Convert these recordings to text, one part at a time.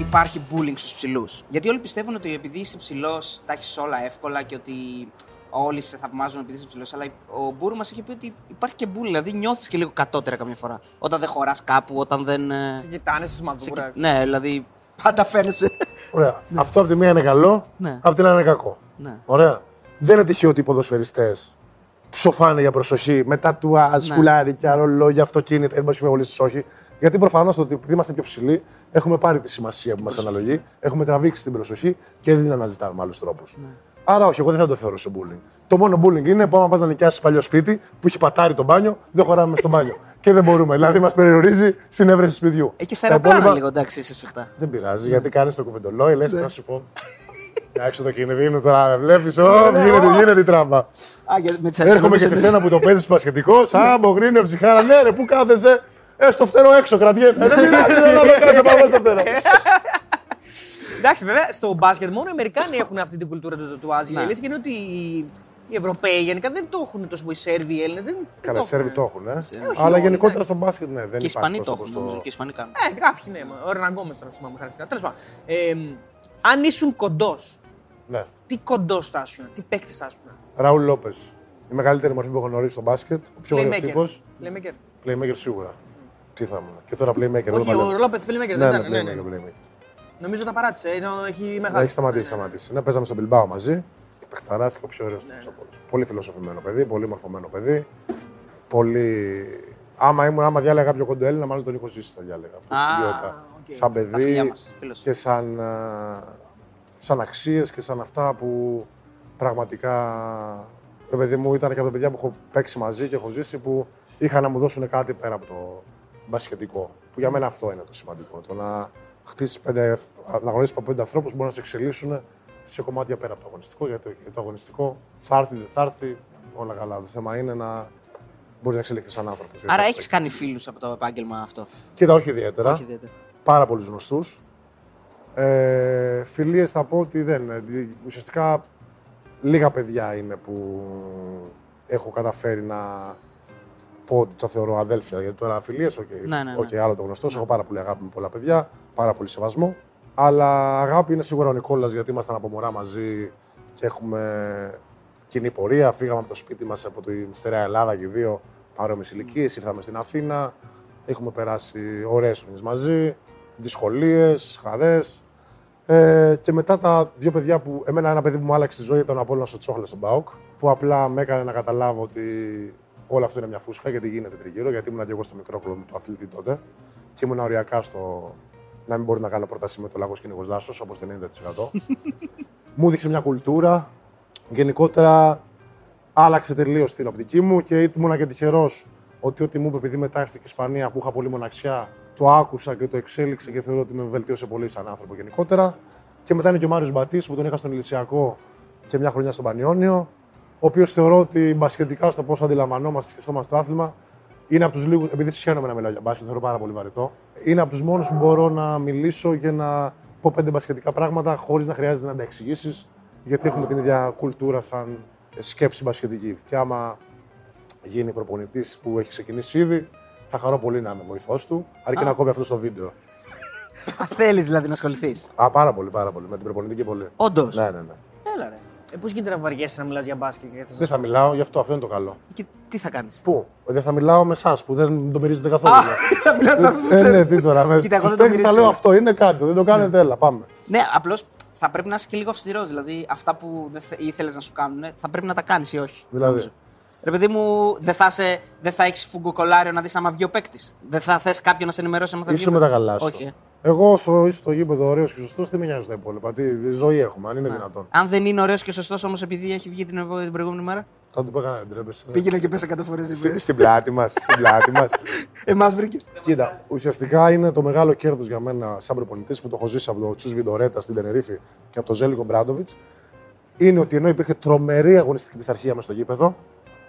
Υπάρχει bullying στους ψηλούς. Γιατί όλοι πιστεύουν ότι επειδή είσαι ψηλός, τα έχεις όλα εύκολα και ότι όλοι σε θαυμάζουν επειδή είσαι ψηλός. Αλλά ο Μπούρου μας είχε πει ότι υπάρχει και bullying. Δηλαδή νιώθεις και λίγο κατώτερα καμιά φορά. Όταν δεν χωράς κάπου, όταν δεν. Σε κοιτάνε, σε μαδούρα. Ναι, δηλαδή. Πάντα φαίνεσαι. Ωραία. Ναι. Αυτό από τη μία είναι καλό, ναι. Από την άλλη είναι κακό. Ναι. Ωραία. Δεν είναι τυχαίο ότι οι ποδοσφαιριστές ψοφάνε για προσοχή με τατουάζ, σκουλάρικια, ρολόγια, αυτοκίνητα. Δεν μπορούμε όλοι στις όχι. Γιατί προφανώς ότι επειδή είμαστε πιο ψηλοί, έχουμε πάρει τη σημασία που μας αναλογεί, έχουμε τραβήξει την προσοχή και δεν αναζητάμε άλλους τρόπους. Ναι. Άρα, όχι, εγώ δεν θα το θεωρούσα bullying. Το μόνο bullying είναι που άμα πας να νοικιάσεις παλιό σπίτι που έχει πατάρει το μπάνιο, δεν χωράμε στο μπάνιο. Και δεν μπορούμε. Δηλαδή, μας περιορίζει στην έβρεση του σπιτιού. Εκεί στα αεροπλάνα λίγο, εντάξει, είσαι σφιχτά. Δεν πειράζει, γιατί κάνεις το κουβεντολόι, λες να σου πω. Κάξω το κινδύνο τώρα, βλέπεις, γίνεται η τράμπα. Έρχομαι και σε σένα που το παίζεις πασχετικός, αμπογρίνε ψυχάρα, ναι ρε, πού κάθεσαι. Στο φτερό έξω κρατιέται. Δεν πειράζει, να το κάνεις, πάμε στο φτερό. Εντάξει, βέβαια, στο μπάσκετ μόνο οι Αμερικάνοι έχουν αυτή την κουλτούρα του τατουάζ. Η αλήθεια είναι ότι οι Ευρωπαίοι γενικά δεν το έχουν τόσο που οι Σέρβοι, οι Έλληνες. Καλά, οι Σέρβοι το έχουν, αλλά γενικότερα στο μπάσκετ ναι, δεν είναι. Και οι Ισπανοί το έχουν, νομίζω, και οι Ισπανοί κάνουν. Κάποιοι ναι, ωραία, αγκόμαστε να θυμάμαι χαρακτηριστικά. Τέλος πάντων, αν ήσουν κοντός, τι κοντός θα ήσουν, τι παίκτης θα ήσουν. Ραούλ Λόπε. Η μεγαλύτερη μορφή που έχω γνωρίσει στο μπάσκετ. Ο πιο ωραίος τύπος. Playmaker σίγουρα. Τι θα ήμουν. Και τώρα playmaker. Όχι, ο Λόπε playmaker δεν ήταν. Νομίζω τα παράτησε. Έχει μεγάλη. Έχει σταματήσει. Ναι, παίζαμε στο Μπιλμπάο μαζί. Παιχταράς και ο πιο ωραίος τύπος από όλους. Πολύ φιλοσοφημένο παιδί, πολύ μορφωμένο παιδί. Πολύ. Άμα διάλεγα κάποιο κοντό Έλληνα, μάλλον τον Νίκο Ζήση θα διάλεγα. Σαν παιδί και σαν αξίες και σαν αυτά που πραγματικά. Το παιδί μου ήταν και από τα παιδιά που έχω παίξει μαζί και έχω ζήσει που είχαν να μου δώσουν κάτι πέρα από το μπασχετικό. Που για μένα αυτό είναι το σημαντικό. Το να χτίσεις να γνωρίσεις από 5 ανθρώπους που μπορούν να σε εξελίσσουν σε κομμάτια πέρα από το αγωνιστικό. Γιατί το αγωνιστικό θα έρθει, δεν θα έρθει, όλα καλά. Το θέμα είναι να μπορείς να εξελιχθείς σαν άνθρωπος. Άρα έχεις κάνει φίλους από το επάγγελμα αυτό. Κοίτα, όχι ιδιαίτερα. Όχι ιδιαίτερα. Πάρα πολλούς γνωστούς. Φιλίες θα πω ότι δεν είναι. Ουσιαστικά λίγα παιδιά είναι που έχω καταφέρει να πω ότι τα θεωρώ αδέλφια. Γιατί τώρα φιλίες, okay, άλλο το γνωστό. Έχω πάρα πολύ αγάπη με πολλά παιδιά, πάρα πολύ σεβασμό. Αλλά αγάπη είναι σίγουρα ο Νικόλας, γιατί ήμασταν από μωρά μαζί και έχουμε κοινή πορεία. Φύγαμε από το σπίτι μας από την στερεά Ελλάδα και δύο παρόμοιες ηλικίες. Ήρθαμε στην Αθήνα. Έχουμε περάσει ωραίες ώρες μαζί, δυσκολίες, χαρές. Και μετά τα δύο παιδιά που. Εμένα, ένα παιδί που μου άλλαξε τη ζωή ήταν ο Απόλλων στο Τσόχλε στον Μπαουκ, που απλά με έκανε να καταλάβω ότι όλο αυτό είναι μια φούσκα, γιατί γίνεται τριγύρω. Γιατί ήμουν και εγώ στο μικρό κλωμό του αθλητή τότε. Και ήμουν οριακά στο να μην μπορώ να κάνω πρόταση με το λαγό κυνηγό δάσο, όπως το 90%. Μου έδειξε μια κουλτούρα. Γενικότερα άλλαξε τελείως την οπτική μου και ήμουν και τυχερός ότι ό,τι μου είπε, επειδή μετά ήρθε και η Ισπανία που είχα πολύ μοναξιά. Το άκουσα και το εξέλιξα και θεωρώ ότι με βελτίωσε πολύ σαν άνθρωπο γενικότερα. Και μετά είναι και ο Μάριο Μπατή που τον είχα στον Ηλυσιακό και μια χρονιά στον Πανιόνιο. Ο οποίος θεωρώ ότι μπασχετικά στο πώς αντιλαμβανόμαστε και σκεφτόμαστε το άθλημα είναι από τους λίγους. Επειδή συγχαίρομαι να μιλάω για μπάσκετ, θεωρώ πάρα πολύ βαρετό. Είναι από τους μόνους που μπορώ να μιλήσω και να πω 5 μπασχετικά πράγματα χωρίς να χρειάζεται να τα εξηγήσεις, γιατί έχουμε την ίδια κουλτούρα σαν σκέψη μπασχετική. Και άμα γίνει προπονητής που έχει ξεκινήσει ήδη. Θα χαρώ πολύ να είμαι βοηθός του, αρκεί να κόβει αυτό στο βίντεο. Θέλεις δηλαδή να ασχοληθείς. Πάρα πολύ, πάρα πολύ. Με την προπονητική πολύ. Όντως. Ναι. Έλα ρε. Πώς γίνεται να βαριέσαι να μιλάς για μπάσκετ και τέτοια. Δεν θα μιλάω, γι' αυτό είναι το καλό. Και τι θα κάνεις. Πού. Δεν θα μιλάω με εσάς που δεν τον μυρίζετε καθόλου. Θα μιλάς με αυτούς. Ναι, τι τώρα. Θα λέω αυτό, είναι κάτι, δεν το κάνετε, έλα πάμε. Ναι, απλώς θα πρέπει να είσαι και λίγο αυστηρός. Δηλαδή αυτά που ήθελες να σου κάνουν θα πρέπει να τα κάνεις ή όχι. Δηλαδή. Ρε παιδί μου, δεν θα έχεις φουγκοκολάριο να δεις άμα βγει ο παίκτης. Δεν θα θες κάποιον να σε ενημερώσει άμα θα βγει. Είσαι με τα καλά σου. Εγώ, όσο είσαι στο γήπεδο ωραίος και σωστός, τι με νοιάζει τα υπόλοιπα. Τη ζωή έχουμε, αν είναι δυνατόν. Αν δεν είναι ωραίος και σωστός όμως επειδή έχει βγει την προηγούμενη μέρα. Θα του πήγα να ντρέπεσαι. Πήγαινε και πες 100 φορές. Στην πλάτη μας. Εμάς βρήκες. Κοίτα, ουσιαστικά είναι το μεγάλο κέρδος για μένα σαν προπονητής που το έχω ζήσει από τον Τσους Βιντορέτα στην Τενερίφη και από τον Ζέλικο Μπράντοβιτς. Είναι ότι ενώ υπήρχε τρομερή αγωνιστική πειθαρχία μες στο γήπεδο.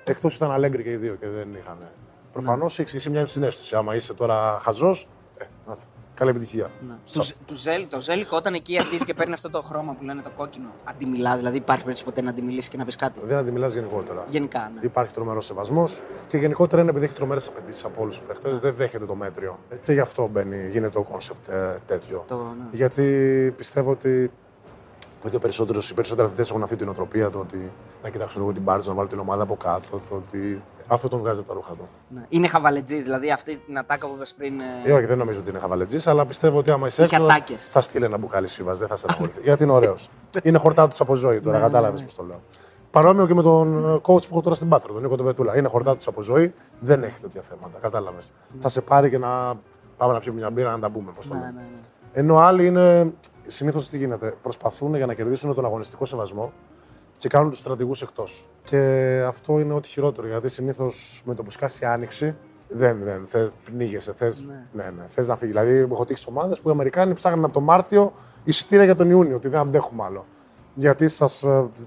Εκτός ήταν αλέγκρι και οι δύο και δεν είχαν. Προφανώς έχεις και εσύ μια συνέστηση. Άμα είσαι τώρα χαζός, καλή επιτυχία. Το Ζέλικο, όταν εκεί αρχίζει και παίρνει αυτό το χρώμα που λένε το κόκκινο, αντιμιλάς, δηλαδή υπάρχει περίπτωση ποτέ να αντιμιλήσεις και να πεις κάτι? Δεν αντιμιλάς γενικότερα. Γενικά, ναι. Υπάρχει τρομερός σεβασμός και γενικότερα είναι επειδή έχει τρομερές απαιτήσεις από όλους τους παίχτες, δεν δέχεται το μέτριο. Και γι' αυτό μπαίνει, γίνεται το κόνσεπτ τέτοιο. Ναι. Γιατί πιστεύω ότι οι περισσότεροι αθλητές έχουν αυτή την οτροπία, το ότι να κοιτάξουν λίγο την μπάρτζα, να βάλουν την ομάδα από κάτω. Το ότι αυτό τον βγάζει από τα ρούχα του. Είναι χαβαλετζής, δηλαδή αυτή την ατάκα που είπες πριν. Όχι, δεν νομίζω ότι είναι χαβαλετζής, αλλά πιστεύω ότι άμα είσαι θα στείλει ένα μπουκάλι σύμβαση, δεν θα στεναχωρηθεί. Γιατί είναι ωραίος. Είναι χορτάτος από ζωή τώρα, κατάλαβες πώς το λέω. Παρόμοιο και με τον coach που έχω τώρα στην Πάτρα, τον Νίκο Βετούλα. Είναι χορτάτος από ζωή, δεν έχει τέτοια θέματα. Κατάλαβες. Θα σε πάρει και να πάμε να πιούμε μια μπύρα, να τα πούμε. Ενώ άλλοι είναι. Συνήθως τι γίνεται, προσπαθούν για να κερδίσουν τον αγωνιστικό σεβασμό και κάνουν τους στρατηγούς εκτός. Και αυτό είναι ό,τι χειρότερο, γιατί συνήθως με το που σκάσει η άνοιξη δεν θες, πνίγεσαι, θες να φύγεις. Δηλαδή, έχω τύχει ομάδες που οι Αμερικάνοι ψάχναν από τον Μάρτιο εισιτήρια για τον Ιούνιο, ότι δεν αντέχουμε άλλο. Γιατί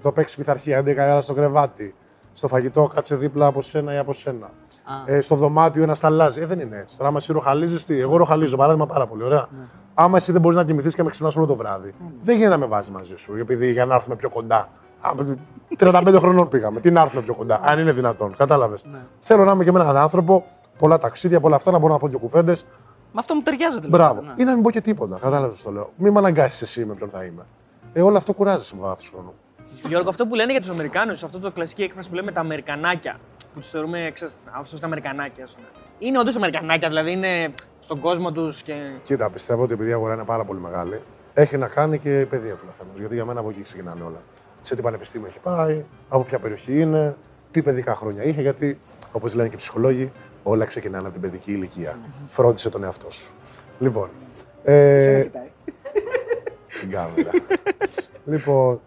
το παίξει πειθαρχία, 11 ώρα στο κρεβάτι, στο φαγητό κάτσε δίπλα από σένα ή από σένα. Στο δωμάτιο ένα ταλάζει. Δεν είναι έτσι. Τώρα, άμα εσύ ροχαλίζεις, τι. Εγώ ροχαλίζω, παράδειγμα, πάρα πολύ ωραία. Άμα εσύ δεν μπορείς να κοιμηθείς και με ξυπνάς όλο το βράδυ, δεν γίνεται να με βάζεις μαζί σου, επειδή για να έρθουμε πιο κοντά. 35 χρονών πήγαμε. Τι να έρθουμε πιο κοντά, αν είναι δυνατόν. Κατάλαβες. Θέλω να είμαι και με έναν άνθρωπο, πολλά ταξίδια, πολλά αυτά, να μπορώ να πω δύο κουβέντες. Με αυτό μου ταιριάζει τελικά. Μπράβο. Ή να μην πω και τίποτα. Κατάλαβες το λέω. Μην με αναγκάσεις εσύ με ποιον θα είμαι. Όλο αυτό κουράζει με βάθος χρόνου. Γιώργο, αυτό που λένε για τους Αμερικάνους, αυτό το κλασική έκφραση που λέμε τα Αμερικανάκια, που τους θεωρούμε αυτούς τα Αμερικανάκια, ας πούμε. Είναι όντως Αμερικανάκια, δηλαδή είναι στον κόσμο τους και. Κοίτα, πιστεύω ότι επειδή η αγορά είναι πάρα πολύ μεγάλη, έχει να κάνει και η παιδεία του καθενός. Γιατί για μένα από εκεί ξεκινάνε όλα. Σε τι πανεπιστήμιο έχει πάει, από ποια περιοχή είναι, τι παιδικά χρόνια είχε. Γιατί, όπως λένε και οι ψυχολόγοι, όλα ξεκινάνε από την παιδική ηλικία. Φρόντισε τον εαυτό σου. Λοιπόν. Την κάμερα. Λοιπόν.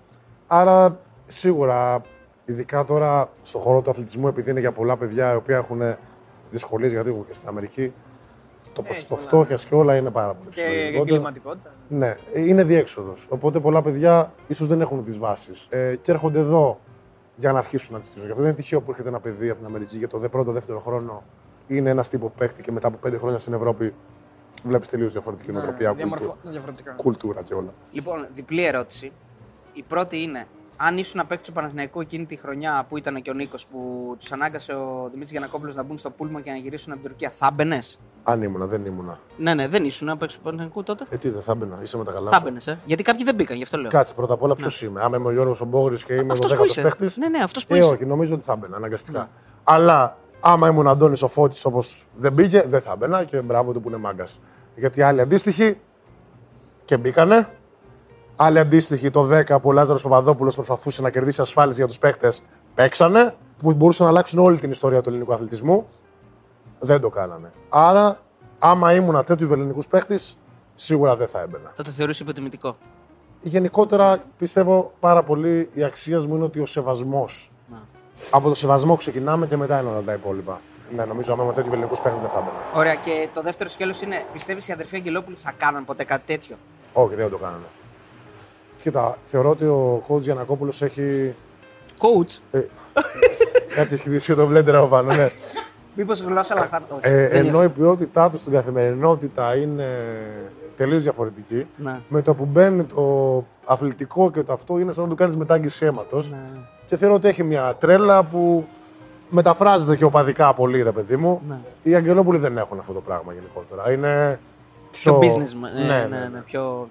Άρα, σίγουρα, ειδικά τώρα στον χώρο του αθλητισμού, επειδή είναι για πολλά παιδιά οι οποίοι έχουν δυσκολίες, γιατί εγώ και στην Αμερική, το ποσοστό φτώχειας και όλα είναι πάρα πολύ ψηλό. Και η εγκληματικότητα. Ναι, είναι διέξοδος. Οπότε πολλά παιδιά ίσως δεν έχουν τις βάσεις και έρχονται εδώ για να αρχίσουν να τις στήσουν. Γι' αυτό δεν είναι τυχαίο που έρχεται ένα παιδί από την Αμερική για το πρώτο-δεύτερο χρόνο είναι ένας τύπος παίχτη και μετά από 5 χρόνια στην Ευρώπη. Βλέπεις τελείως διαφορετική νοοτροπία, κουλτούρα και όλα. Λοιπόν, διπλή ερώτηση. Η πρώτη είναι, αν ήσουν να παίξει του Παναθηναϊκού εκείνη τη χρονιά που ήταν και ο Νίκος, που τους ανάγκασε ο Δημήτρης Γιαννακόπουλος να μπουν στο πούλμα και να γυρίσουν από την Τουρκία, θα μπαινες? Αν ήμουνα, δεν ήμουνα. Ναι, δεν ήσουν να παίξει του Παναθηναϊκού τότε. Τι δεν θα μπαινα, είσαι με τα καλά. Θα μπαινες, γιατί κάποιοι δεν μπήκαν, γι' αυτό λέω. Κάτσε πρώτα απ' όλα ποιος είμαι. Αν είμαι ο Γιώργος Μπόγρης και είμαι ο 10ος παίχτης. Ναι, αυτός που είσαι. Όχι, νομίζω ότι θα μπαινα αναγκαστικά. Ναι. Αλλά άμα ήμουν Αντώνης ο Φώτης όπως δεν μπήκε, δεν θα μπαινα και μπράβο του που είναι μάγκας. Γιατί άλλοι αντίστοιχοι και μπήκανε. Άλλοι αντίστοιχοι, το 10 που ο Λάζαρος Παπαδόπουλος προσπαθούσε να κερδίσει ασφάλειες για τους παίχτες, παίξανε, που μπορούσαν να αλλάξουν όλη την ιστορία του ελληνικού αθλητισμού. Δεν το κάνανε. Άρα, άμα ήμουν τέτοιου ελληνικούς παίχτες, σίγουρα δεν θα έμπαινα. Θα το θεωρούσε υποτιμητικό. Γενικότερα, πιστεύω πάρα πολύ η αξία μου είναι ότι ο σεβασμός. Από το σεβασμό ξεκινάμε και μετά είναι τα υπόλοιπα. Ναι, νομίζω ότι με τέτοιου ελληνικούς παίχτες δεν θα έμπαινα. Ωραία, και το δεύτερο σκέλος είναι, πιστεύεις οι αδερφοί Αγγελόπουλοι θα κάναν ποτέ κάτι τέτοιο? Όχι, δεν το κάνανε. Κοίτα, θεωρώ ότι ο coach Γιαννακόπουλος έχει. Coach! Κάτσε, έχει δει το μπλέντερ από πάνω, ναι. Μήπως γλώσσα, αλλά θα. Ενώ η ποιότητά του στην καθημερινότητα είναι τελείως διαφορετική. Ναι. Με το που μπαίνει το αθλητικό και το αυτό είναι σαν να του κάνεις μετάγγιση αίματος. Ναι. Και θεωρώ ότι έχει μια τρέλα που μεταφράζεται και οπαδικά πολύ, ρε παιδί μου. Ναι. Οι Αγγελόπουλοι δεν έχουν αυτό το πράγμα γενικότερα. Είναι. Πιο business, ναι. Πιο.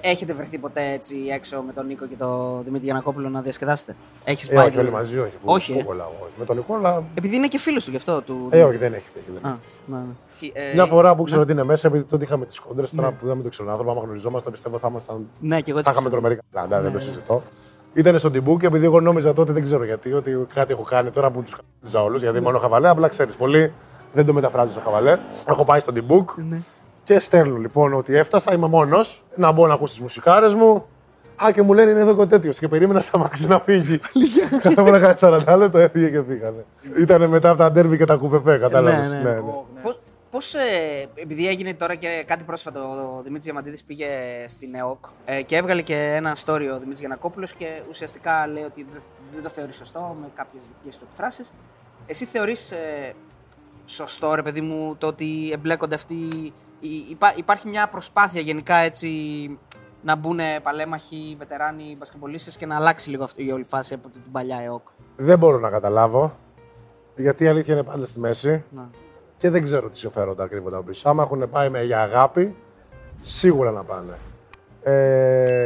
Έχετε βρεθεί ποτέ έτσι έξω με τον Νίκο και τον Δημήτρη Γιαννακόπουλο να διασκεδάσετε? Έχεις πάει? Όχι, όλοι μαζί, όχι. Με τον Νικόλα. Επειδή είναι και φίλος του γι' αυτό. Όχι, δεν έχετε. Μια φορά που ξέρω ότι είναι μέσα, επειδή τότε είχαμε τις κόντρες, τώρα που δεν με το ξέρω άνθρωπο, άμα γνωριζόμασταν, πιστεύω θα ήμασταν. Ναι, και εγώ θα είχαμε τρομερή καλά, δεν το συζητώ. Ήταν στον Τιμπούκ και επειδή εγώ νόμιζα τότε, δεν ξέρω γιατί, ότι κάτι έχω κάνει τώρα που του χαμηλίζα όλου, γιατί μόνο χαβαλέ, απλά ξέρει πολύ, δεν το μεταφράζω στο χαβαλέ. Έχω πάει στον Τιμπούκ. Και στέλνω λοιπόν ότι έφτασα, είμαι μόνος, να μπω να ακούσω τις μουσικάρες μου. Α, και μου λένε είναι εδώ και τέτοιος. Και περίμενα στα μάξι να φύγει. Καθόμουν να κάνει 40 λεπτά, έφυγε και πήγανε. Ήτανε μετά από τα ντέρμπι και τα κουπεπέ, κατάλαβες. Ναι. Πώς, επειδή έγινε τώρα και κάτι πρόσφατο, ο Δημήτρης Διαμαντίδης πήγε στην ΕΟΚ και έβγαλε και ένα story ο Δημήτρης Γιαννακόπουλος και ουσιαστικά λέει ότι δεν το θεωρεί σωστό με κάποιες δικές του εκφράσεις. Εσύ θεωρείς σωστό, ρε παιδί μου, το ότι εμπλέκονται αυτοί Υπάρχει μια προσπάθεια γενικά έτσι να μπουν παλέμαχοι, βετεράνοι, μπασκεμπολίστες και να αλλάξει λίγο αυτή η όλη φάση από την παλιά ΕΟΚ. Δεν μπορώ να καταλάβω, γιατί η αλήθεια είναι πάντα στη μέση να. Και δεν ξέρω τι συμφέροντα κρύβονται από πίσω. Άμα έχουν πάει για αγάπη, σίγουρα να πάνε.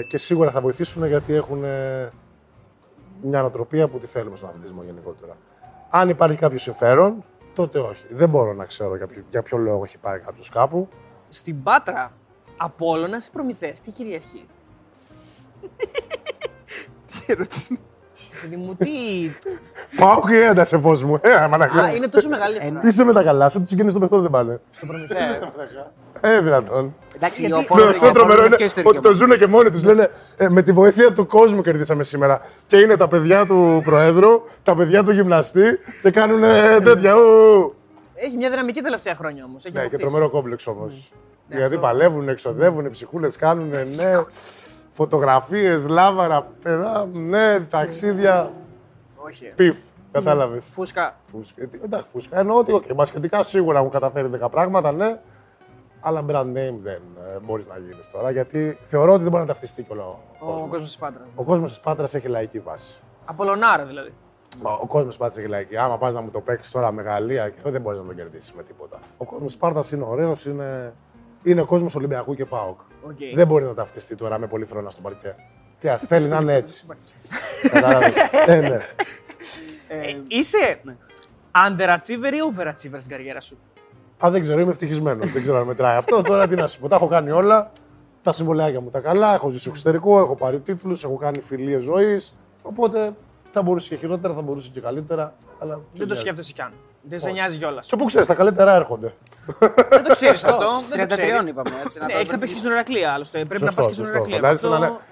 Και σίγουρα θα βοηθήσουν γιατί έχουν μια ανατροπία που τη θέλουμε στον αθλητισμό γενικότερα. Αν υπάρχει κάποιο συμφέρον, τότε όχι. Δεν μπορώ να ξέρω για ποιο λόγο έχει πάει κάποιο κάπου. Στην Πάτρα, Απόλλωνας ή Προμηθέας, τι κυριαρχεί? Τι ερώτηση. Πάω και έντασε φως μου. Είναι τόσο μεγάλη ευθύνη. Είσαι με τα καλά σου, τι συγκίνησε τον παιχτό δεν πάνε. Στον Προμηθέα. Δυνατόν. Εντάξει, γιατί το τρομερό είναι ότι το ζουν και μόνοι τους. Λένε με τη βοήθεια του κόσμου κερδίσαμε σήμερα. Και είναι τα παιδιά του Προέδρου, τα παιδιά του γυμναστή και κάνουν τέτοια. Έχει μια δυναμική τελευταία χρόνια όμως. Ναι, και τρομερό κόμπλεξ όμως. Γιατί παλεύουν, εξοδεύουν, ψυχούλες κάνουν, ναι. Φωτογραφίες, λάβαρα, παιδά, ναι, ταξίδια. Όχι. Πιφ, κατάλαβες. Φούσκα. Εντάξει, φούσκα. Εννοώ ότι μπασκετικά σίγουρα έχουν καταφέρει 10 πράγματα, ναι. Αλλά brand name δεν μπορείς να γίνεις τώρα, γιατί θεωρώ ότι δεν μπορεί να ταυτιστεί και ο κόσμος της Πάτρας. Ο κόσμος της Πάτρας έχει λαϊκή βάση. Απολωνάρα δηλαδή. Ο κόσμος της Πάτρας έχει λαϊκή. Άμα πας να μου το παίξεις τώρα με Γαλλία, δεν μπορείς να τον κερδίσεις με τίποτα. Ο κόσμος της Πάτρας είναι ωραίος, είναι ο κόσμος Ολυμπιακού και ΠΑΟΚ. Okay. Δεν μπορεί να ταυτιστεί τώρα με πολύ φρόνα στον παρκέ. Τι ας θέλει να είναι έτσι. Ναι. Είσαι underachiever ή overachiever στην καριέρα σου? Α, δεν ξέρω, είμαι ευτυχισμένος. Δεν ξέρω αν μετράει αυτό. Τώρα τι να σου πω. Τα έχω κάνει όλα. Τα συμβολιάκια μου τα καλά. Έχω ζήσει στο εξωτερικό, έχω πάρει τίτλους, έχω κάνει φιλίες ζωής. Οπότε θα μπορούσε και χειρότερα, θα μπορούσε και καλύτερα. Αλλά δεν το σκέφτεσαι κι αν. Δεν σε νοιάζει κιόλας. Και πού ξέρεις, τα καλύτερα έρχονται. Δεν το ξέρεις αυτό. 33 είπαμε έτσι. Έχεις να πας και στην Ηρακλία άλλωστε. Πρέπει να πας και στην Ηρακλία.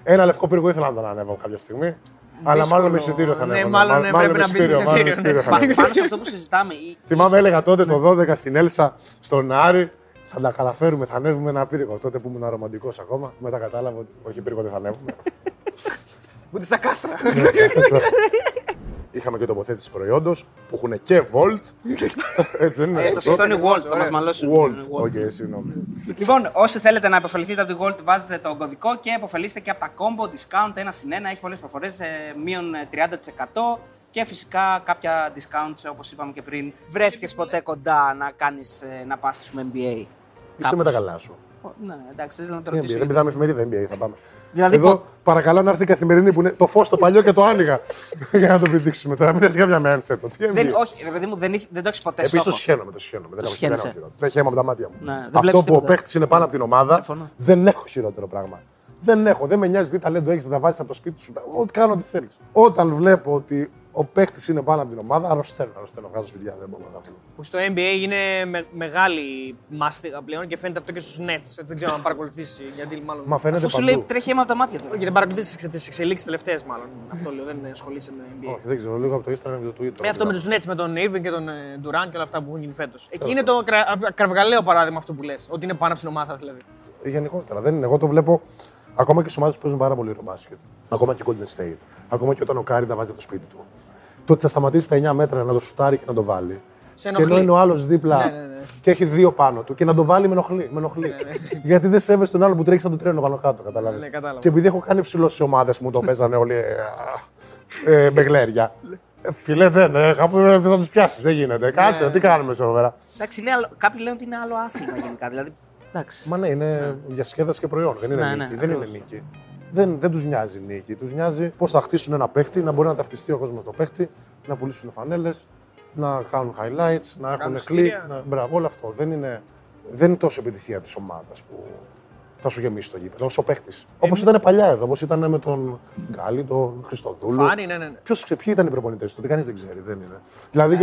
Ένα λευκό πύργο ήθελα να τον ανέβω κάποια στιγμή. Αλλά μάλλον με εισιτήριο θα ανέβω. Ναι, μάλλον πρέπει να μπει με εισιτήριο. Πάνω σε αυτό που συζητάμε. Θυμάμαι, έλεγα τότε το 12 στην Έλσα, στον Άρη. Θα τα καταφέρουμε, θα ανέβουμε ένα πύργο. Τότε που ήμουν ρομαντικός ακόμα. Μετά κατάλαβα ότι όχι πύργο δεν θα ανέβουμε. Ούτε στα κάστρα. Είχαμε και τοποθέτηση προϊόντος που έχουν και Volt. Έτσι δεν είναι? Το σωστό είναι Volt, θα μας μαλώσουν. Volt, οκ, συγγνώμη. Λοιπόν, όσοι θέλετε να επωφεληθείτε από τη Volt, βάζετε τον κωδικό και επωφελείστε και από τα combo discount 1-1. Έχει πολλές προφορές, μείον 30% και φυσικά κάποια discounts όπως είπαμε και πριν. Βρέθηκες ποτέ κοντά να πας NBA? Είσαι με τα καλά σου. Ναι, εντάξει, δεν το ρωτήσω. Δεν πετάμε εφημερίδα, NBA θα πάμε. Δηλαδή εδώ παρακαλώ να έρθει η καθημερινή που είναι το φως το παλιό και το άνοιγα. Για να το πηδήξουμε τώρα, μην έρθει κάποια με ένθετο. Όχι, ρε παιδί μου, δεν το έχεις ποτέ στόχο. Επίσης το σχένομαι, Δεν έχω χειρότερο. Τρέχει αίμα από τα μάτια μου. Αυτό που ο παίχτης είναι πάνω από την ομάδα, δεν έχω χειρότερο πράγμα. Δεν με νοιάζει τι ταλέντο έχεις, να τα βάζεις από το σπίτι σου. Ό,τι κάνω, ό,τι θέλεις. Όταν βλέπω ότι ο παίχτης είναι πάνω από την ομάδα, αρρωσταίνω, βγάζω σπιτιά, δεν μπορώ να κάνω. Που στο NBA είναι μεγάλη μάστιγα πλέον και φαίνεται αυτό και στους Nets. Έτσι δεν ξέρω αν παρακολουθήσει. Γιατί μάλλον. Μα φαίνεται αυτό. Σου λέει τρέχει αίμα από τα μάτια του. Όχι, δεν παρακολουθεί τις εξελίξεις τελευταίες μάλλον. Αυτό λέω, δεν ασχολείσαι με NBA. Όχι, δεν ξέρω, λίγο από το Instagram και το Twitter. Αυτό με τους Nets, με τον Irving και τον Durant και όλα αυτά που έχουν γίνει φέτος. Εκεί είναι το κραυγαλαίο παράδειγμα αυτό που λες, ότι είναι πάνω από την ομάδα δηλαδή. Γενικότερα δεν είναι. Εγώ το βλέπω. Ακόμα και οι ομάδες που παίζουν πάρα πολύ ρομπάσκετ. Ακόμα και Golden State. Ακόμα και όταν ο Κάρι τα βάζει από το σπίτι του. Το ότι θα σταματήσει τα 9 μέτρα να το σουτάρει και να το βάλει. Σε ενοχλεί. Και ενώ είναι ο άλλος δίπλα και έχει δύο πάνω του και να το βάλει με ενοχλεί. Γιατί δεν σέβεσαι τον άλλο που τρέχει σαν το τρένο πάνω κάτω. Καταλάβεις. Και επειδή έχω κάνει ψηλό σε ομάδες που μου το παίζανε όλοι με γλέρια. Φιλέ, δεν θα τους πιάσεις. Δεν γίνεται. Κάτσε, τι κάνουμε εδώ πέρα. Εντάξει, κάποιοι λένε ότι είναι άλλο άθλημα γενικά. Μα ναι, είναι διασκέδαση και προϊόν. Δεν είναι νίκη. Δεν τους νοιάζει η νίκη. Τους νοιάζει πώς θα χτίσουν ένα παίχτη, να μπορεί να ταυτιστεί ο κόσμος με το παίχτη, να πουλήσουν φανέλες, να κάνουν highlights, να έχουν κλικ. Μπράβο, όλο αυτό. Δεν είναι τόσο επιτυχία της ομάδας που θα σου γεμίσει το γήπεδο, όσο παίχτης. Όπως ήταν παλιά εδώ, όπως ήταν με τον Γκάλι, τον Χριστοδούλου. Ποιοι ήταν οι προπονητές του, κανείς δεν ξέρει. Δηλαδή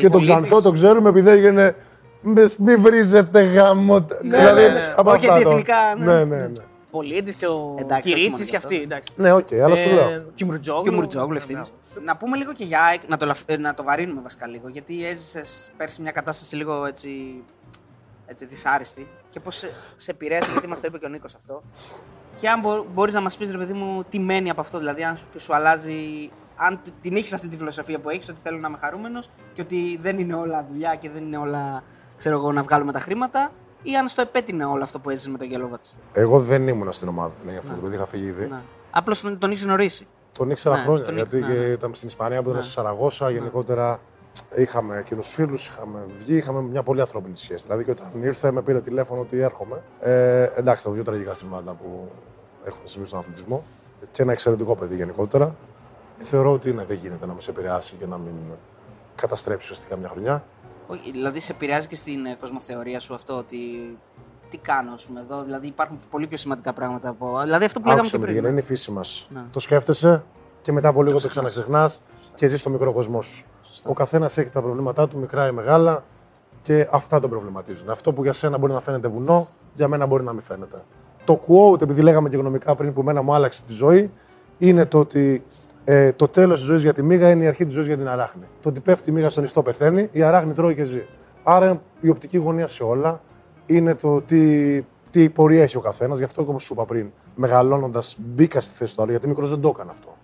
και τον Ξανθό τον ξέρουμε επειδή έγινε. Μη βρίζετε γαμότα. Όχι εθνικά. Ναι. Πολίτης και ο Κυρίτσης και αυτοί. Ναι, οκ, αλλά σου λέω. Κιμουρτζόγλου. Να πούμε λίγο και για να το βαρύνουμε βασικά λίγο. Γιατί έζησες πέρσι μια κατάσταση λίγο έτσι δυσάρεστη. Και πώς σε επηρέασε, γιατί μας το είπε και ο Νίκος αυτό. Και αν μπορείς να μας πεις, ρε παιδί μου, τι μένει από αυτό. Δηλαδή, αν σου αλλάζει. Αν την έχεις αυτή τη φιλοσοφία που έχεις, ότι θέλω να είμαι χαρούμενος και ότι δεν είναι όλα δουλειά και δεν είναι όλα. Ξέρω εγώ να βγάλουμε τα χρήματα ή αν στο επέτεινε όλο αυτό που έζησε με τον Γελόβατς. Εγώ δεν ήμουν στην ομάδα του, γι' αυτό το παιδί είχα φύγει ήδη. Ναι. Απλώς τον είχε γνωρίσει. Τον ήξερα χρόνια, γιατί ήταν στην Ισπανία, που ήταν στη Σαραγώσα. Γενικότερα είχαμε κοινού φίλου, είχαμε βγει, είχαμε μια πολύ ανθρώπινη σχέση. Δηλαδή και όταν ήρθε, με πήρε τηλέφωνο ότι έρχομαι. Εντάξει, τα δύο τραγικά στιγμάτα που έχουν συμβεί στον αθλητισμό. Και ένα εξαιρετικό παιδί γενικότερα. Θεωρώ ότι δεν γίνεται να με σε επηρεάσει και να μην καταστρέψει ουσιαστικά μια χρονιά. Δηλαδή, σε επηρεάζει και στην κοσμοθεωρία σου αυτό ότι τι κάνω, α πούμε, εδώ. Δηλαδή, υπάρχουν πολύ πιο σημαντικά πράγματα από. Δηλαδή, αυτό που λέγαμε και πριν. Είναι η φύση μας. Ναι. Το σκέφτεσαι και μετά από λίγο το ξαναξεχνάς και ζεις στο μικρό κοσμό σου. Σωστά. Ο καθένας έχει τα προβλήματά του, μικρά ή μεγάλα, και αυτά τον προβληματίζουν. Αυτό που για σένα μπορεί να φαίνεται βουνό, για μένα μπορεί να μην φαίνεται. Το quote, επειδή λέγαμε και οικονομικά πριν, που εμένα μου άλλαξε τη ζωή, είναι το ότι. Το τέλος της ζωής για τη μύγα είναι η αρχή της ζωής για την αράχνη. Το ότι πέφτει η μύγα στον ιστό πεθαίνει, η αράχνη τρώει και ζει. Άρα η οπτική γωνία σε όλα είναι το τι πορεία έχει ο καθένας. Γι' αυτό, όπως σου είπα πριν, μεγαλώνοντας μπήκα στη θέση του άλλου, γιατί μικρός δεν το έκανε αυτό.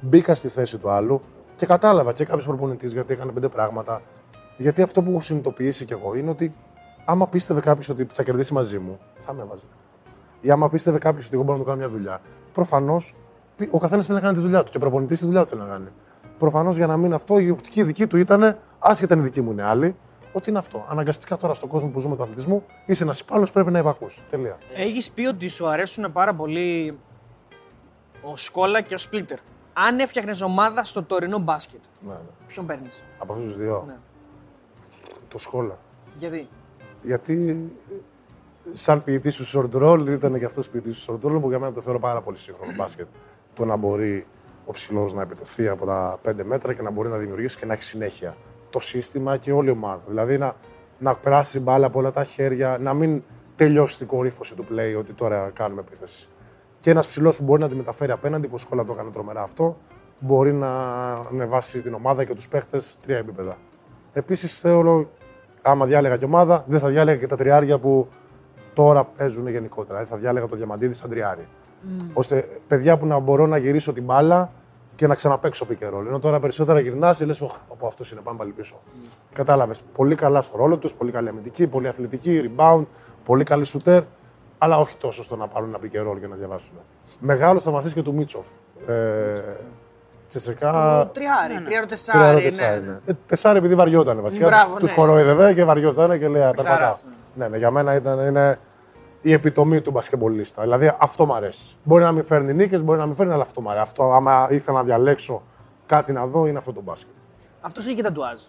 Μπήκα στη θέση του άλλου και κατάλαβα και κάποιος προπονητής γιατί έκανε 5 πράγματα. Γιατί αυτό που έχω συνειδητοποιήσει κι εγώ είναι ότι άμα πίστευε κάποιος ότι θα κερδίσει μαζί μου, θα με έβαζε. Ή άμα πίστευε κάποιος ότι εγώ μπορώ να του κάνω μια δουλειά, προφανώς. Ο καθένας θέλει να κάνει τη δουλειά του και ο προπονητής τη δουλειά του θέλει να κάνει. Προφανώς για να μην αυτό, η οπτική δική του ήταν, άσχετα αν η δική μου είναι άλλη, ότι είναι αυτό. Αναγκαστικά τώρα στον κόσμο που ζούμε του αθλητισμού, είσαι ένας υπάλληλος, πρέπει να υπακούσεις. Τελεία. Έχεις πει ότι σου αρέσουν πάρα πολύ ο Σκόλλα και ο Σπλίτερ. Αν έφτιαχνες ομάδα στο τωρινό μπάσκετ, ποιον παίρνεις? Από αυτούς τους δύο. Ναι. Το Σκόλλα. Γιατί? Γιατί σαν ποιητής του short roll, ήταν και αυτός ποιητής του short roll, που για μένα το θεωρώ πάρα πολύ σύγχρονο μπάσκετ. Το να μπορεί ο ψηλός να επιτεθεί από τα 5 μέτρα και να μπορεί να δημιουργήσει και να έχει συνέχεια το σύστημα και όλη η ομάδα. Δηλαδή να περάσει μπάλα από όλα τα χέρια, να μην τελειώσει την κορύφωση του play, ότι τώρα κάνουμε επίθεση. Και ένας ψηλός που μπορεί να τη μεταφέρει απέναντι, που η Σκόλλα το έκανε τρομερά αυτό, μπορεί να ανεβάσει την ομάδα και τους παίχτες 3 επίπεδα. Επίσης, θεωρώ, άμα διάλεγα και ομάδα, δεν θα διάλεγα και τα τριάρια που τώρα παίζουν γενικότερα. Δηλαδή, θα διάλεγα το Διαμαντίδη σαν τριάρι. Ώστε παιδιά που να μπορώ να γυρίσω την μπάλα και να ξαναπαίξω pick and roll. Ενώ τώρα περισσότερα γυρνάς και λες, από αυτό είναι, πάμε πάλι πίσω. Κατάλαβες. Πολύ καλά στο ρόλο τους, πολύ καλή αμυντική, πολύ αθλητική, rebound, πολύ καλή shooter. Αλλά όχι τόσο στο να πάρουν ένα pick and roll και να διαβάσουν. Μεγάλος θαυμαστής και του Μίτσοφ. Τσεσεκά. Τριάρι, ναι. Τεσάρι επειδή βαριόταν βασικά. Τους κοροϊδεύε και βαριόταν και λέει περπατά. Ναι, για μένα ήταν. Η επιτομή του μπασκεμπολίστα. Δηλαδή αυτό μου αρέσει. Μπορεί να μην φέρνει νίκες, μπορεί να μην φέρνει, αλλά αυτό μου αρέσει. Αυτό, άμα ήθελα να διαλέξω κάτι να δω, είναι αυτό το μπάσκετ. Αυτό είχε και τατουάζ.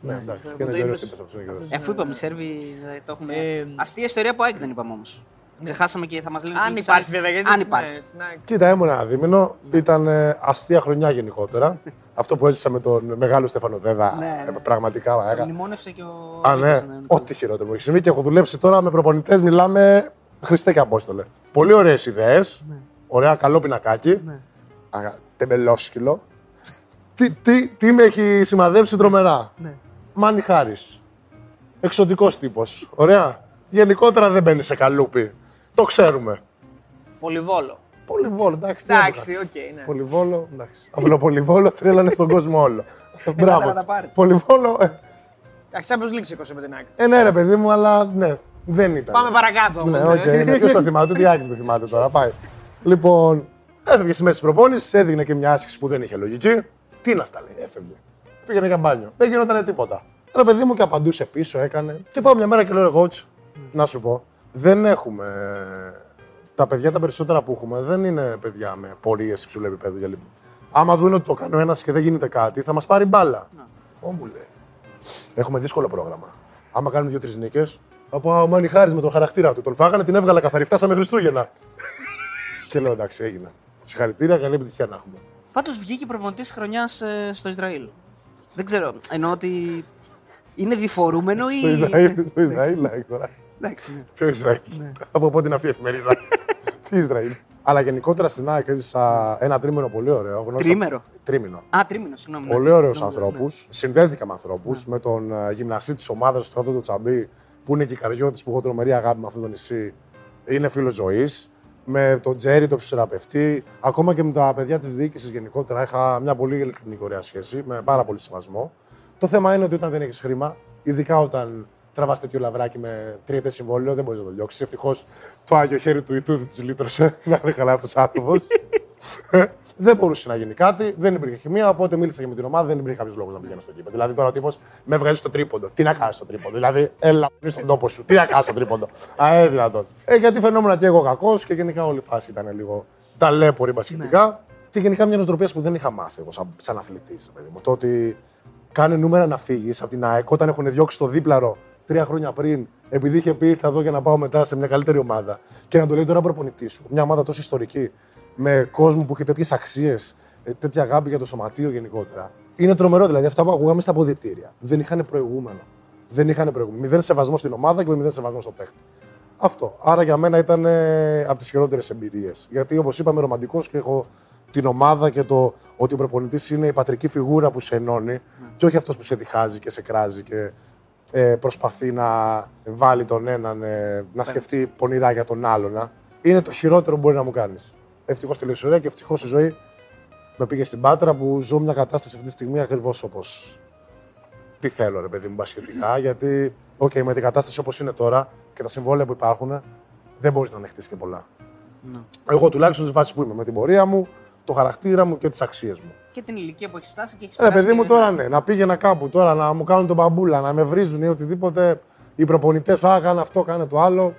Ναι, εντάξει. Και είναι γερός τύπος αυτός. Εφού είπαμε, οι Σέρβοι το έχουν. Αστεία ιστορία από ΑΕΚ δεν είπαμε όμως. Ξεχάσαμε και θα μας λένε. Αν υπάρχει βέβαια. Αν υπάρχει. Κοίτα, ήμουν ένα δίμηνο. Ήταν αστεία χρονιά γενικότερα. Αυτό που έζησα με τον μεγάλο Στεφανοδέδα. Πραγματικά. Μνημόνευσε και ο. Α, ναι. Ό,τι χειρότερο μου έχει συμβεί. Και έχω δουλέψει τώρα με προπονητές, μιλάμε Χριστέ και Απόστολε. Πολύ ωραίες ιδέες. Ωραία, καλό πινακάκι. Τεμπελόσκυλο. Τι με έχει σημαδέψει τρομερά. Μάνε Χάρης. Εξωτικός τύπος. Ωραία. Γενικότερα δεν μπαίνει σε καλούπι. Το ξέρουμε. Πολυβόλο, εντάξει. Εντάξει, οκ, ναι. Πολυβόλο, εντάξει. Απλό πολυβόλο τρέλανε στον κόσμο όλο. Μπράβο. Πολυβόλο. Εντάξει, σαν ποιος λήξει 20 με την άκρη. Ναι, ρε παιδί μου, αλλά ναι, δεν ήταν. Πάμε παρακάτω. Ναι, οκ, ποιος το θυμάται, τι άκρη το θυμάται τώρα. Πάει. Λοιπόν, έφευγε στη μέση προπόνηση, έδινε και μια άσκηση που δεν είχε λογική. Τι είναι αυτά, λέει, έφευγε. Πήγαινε για μπάνιο. Δεν γινόταν τίποτα. Ρε παιδί μου και απαντούσε πίσω, έκανε. Και πάω μια μέρα και λέω εγώ έτσι. Να σου πω, δεν έχουμε. Τα παιδιά τα περισσότερα που έχουμε δεν είναι παιδιά με πορείες υψηλού επίπεδου για λίγο. Άμα δουν ότι το κάνει ο ένας και δεν γίνεται κάτι, θα μας πάρει μπάλα. Μου λέει. Έχουμε δύσκολο πρόγραμμα. Άμα κάνουμε 2-3 νίκες, από ο Μάνε Χάρης με τον χαρακτήρα του. Τον φάγανε, την έβγαλα καθαρή, φτάσαμε Χριστούγεννα. Και λέω εντάξει, έγινε. Συγχαρητήρια, καλή επιτυχία να έχουμε. Πάντως βγήκε προπονητής χρονιάς στο Ισραήλ. Δεν ξέρω, εννοώ ότι. Είναι διφορούμενο ή. Στο Ισραήλ, τώρα. Εντάξει. Ποιο Ισραήλ. Από πότε είναι αυτή η εφημερίδα. Τι Ισραήλ. Αλλά γενικότερα στην ΑΕΚ έζησα ένα τρίμηνο πολύ ωραίο. Τρίμηνο. Α, τρίμηνο, συγγνώμη. Πολύ ωραίους ανθρώπους. Συνδέθηκα με ανθρώπους. Με τον γυμναστή της ομάδας του Στρατού του Τσαμπί, που είναι κικαριώτης, που έχω τρομερή αγάπη με αυτό το νησί. Είναι φίλος ζωής. Με τον Τζέρι, τον φυσιοθεραπευτή. Ακόμα και με τα παιδιά της διοίκησης γενικότερα. Είχα μια πολύ ειλικρινή ωραία σχέση με πάρα πολύ σεβασμό. Το θέμα είναι ότι όταν δεν έχεις χρήμα, ειδικά όταν τραβάς τέτοιο λαβράκι με τριετές συμβόλαιο, δεν μπορείς να το διώξεις. Ευτυχώς το άγιο χέρι του Ιτού δεν τους λύτρωσε, να είναι καλά αυτός άνθρωπος. Δεν μπορούσε να γίνει κάτι, δεν υπήρχε χημεία, οπότε μίλησα και με την ομάδα, δεν υπήρχε κάποιο λόγο να πηγαίνω στο γήπεδο. Δηλαδή τώρα ο τύπος με βγάζει στο τρίποντο. Τι να κάνεις στο τρίποντο, δηλαδή έλα στον τόπο σου, τι να κάνεις στο τρίποντο. Αε δυνατόν. Γιατί φαινόμουν και εγώ κακός και γενικά όλη η φάση ήταν λίγο ταλέπορη μπασκετικά. Και γενικά μια νοοτροπία που δεν είχα μάθει εγώ σαν αθλητής, παιδί μου. Το ότι κάνε νούμερα να φύγεις από την ΑΕΚ όταν έχουν διώξει το δίπλαρο 3 χρόνια πριν, επειδή είχε πει ήρθα εδώ για να πάω μετά σε μια καλύτερη ομάδα. Και να το λέει τώρα προπονητή σου, μια ομάδα τόσο ιστορική, με κόσμο που έχει τέτοιες αξίες, τέτοια αγάπη για το σωματείο γενικότερα. Είναι τρομερό, δηλαδή αυτά που ακούγαμε στα αποδυτήρια. Δεν είχαν προηγούμενο. Μηδέν σεβασμό στην ομάδα και μηδέν σεβασμό στο παίχτη. Αυτό. Άρα για μένα ήταν από τις χειρότερες εμπειρίες. Γιατί όπως είπαμε, ρομαντικός και έχω την ομάδα και το ότι ο προπονητής είναι η πατρική φιγούρα που σε ενώνει και όχι αυτός που σε διχάζει και σε κράζει και προσπαθεί να βάλει τον έναν, να σκεφτεί πονηρά για τον άλλον. Είναι το χειρότερο που μπορεί να μου κάνεις. Ευτυχώς τελείωσε ωραία και ευτυχώς η ζωή με πήγε στην Πάτρα που ζω μια κατάσταση αυτή τη στιγμή ακριβώς όπως τι θέλω, ρε παιδί μου, μπασχετικά. Γιατί, okay, με την κατάσταση όπως είναι τώρα και τα συμβόλαια που υπάρχουν, δεν μπορείς να ανεχτείς και πολλά. Εγώ τουλάχιστον στη βάση που είμαι, με την πορεία μου, το χαρακτήρα μου και τις αξίες μου. Και την ηλικία που έχει φτάσει και έχει φτάσει. Ρε παιδί μου, τώρα ναι, να πήγαινα κάπου τώρα να μου κάνουν τον μπαμπούλα, να με βρίζουν ή οτιδήποτε. Οι προπονητές, κάνε αυτό, κάνε το άλλο.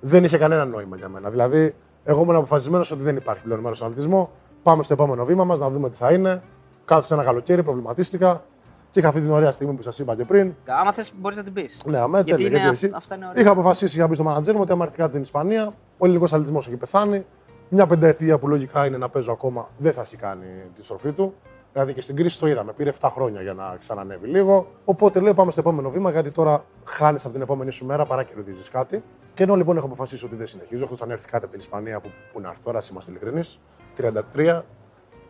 Δεν είχε κανένα νόημα για μένα. Δηλαδή, εγώ ήμουν αποφασισμένος ότι δεν υπάρχει πλέον μέρος στον αθλητισμό. Πάμε στο επόμενο βήμα μας, να δούμε τι θα είναι. Κάθισα ένα καλοκαίρι, προβληματίστηκα και είχα αυτή την ωραία στιγμή που σας είπα και πριν. Άμα θες, μπορείς να την πεις. Ναι, αμέ, γιατί τέλει, είναι αυτά είναι ωραία. Είχα αποφασίσει, είχα πει στο μάνατζερ μου ότι άμα έρθει κάτι την Ισπανία, ο ελληνικός αθλητισμός έχει πεθάνει. Μια πενταετία που λογικά είναι να παίζω ακόμα, δεν θα έχει κάνει τη στροφή του. Δηλαδή και στην κρίση το είδαμε, πήρε 7 χρόνια για να ξανανεύει λίγο. Οπότε λέω πάμε στο επόμενο βήμα, γιατί τώρα χάνεις από την επόμενη σου μέρα παρά κερδίζεις κάτι. Και ενώ λοιπόν έχω αποφασίσει ότι δεν συνεχίζω, εκτός αν έρθει κάτι από την Ισπανία που να έρθει τώρα, είμαστε ειλικρινείς. 33,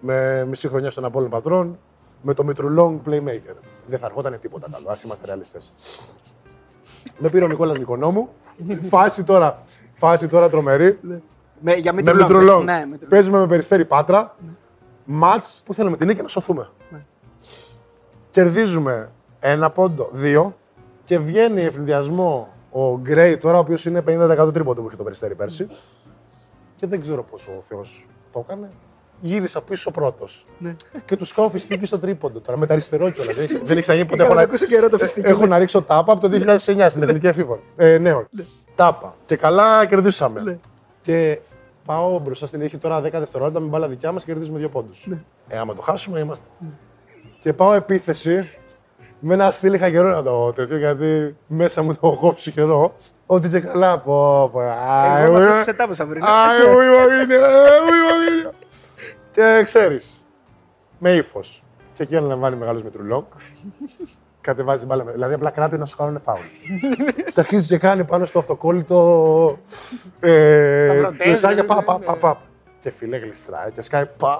με μισή χρονιά στον Απόλλων πατρών, με το Μητρουλόγκ Playmaker. Δεν θα ερχόταν τίποτα καλό, ας είμαστε ρεαλιστές. Με πήρε ο Νικόλας Νικονόμου, φάση τώρα τρομερή. Με Μητρουλόγκ. Παίζουμε με Περιστέρη Πάτρα. Μάτς που θέλουμε την νίκη να σωθούμε. Ναι. Κερδίζουμε 1 πόντο, 2 και βγαίνει ευνηδιασμό ο Γκρέι τώρα, ο οποίος είναι 50% τρίποντο που είχε το Περιστέρι πέρσι. Ναι. Και δεν ξέρω πώς ο Θεός το έκανε. Γύρισα πίσω πρώτος. Ναι. Και του κάνω φιστίκι στο τρίποντο τώρα, με τα αριστερό κιόλας. Δεν έχει ξαναγίνει ποτέ. Έχω να ρίξω τάπα από το 2009 στην Εθνική Εφήβολη. Ναι, όχι. Τάπα. Και καλά κερδίσαμε. Ναι. Και πάω μπροστά στην έχει τώρα 10 δευτερόλεπτα με μπάλα δικιά μας και κερδίζουμε 2 πόντους. Ναι. Άμα το χάσουμε, είμαστε. Ναι. Και πάω επίθεση με ένα στυλ. Είχα καιρό να το τέτοιο, γιατί μέσα μου το έχω κόψει καιρό. Ότι και καλά πω. Και ξέρεις, με ύφος. Και εκεί να βάλει μεγάλος Μητρουλόγκ. Κατεβάζει μπάλα. Δηλαδή, απλά κράτη να σου κάνουν φάουλ. Και αρχίζει και κάνει πάνω στο αυτοκόλλητο. Κλεισάκια, παπ. Και φίλε γλιστράει και σκάει παπ.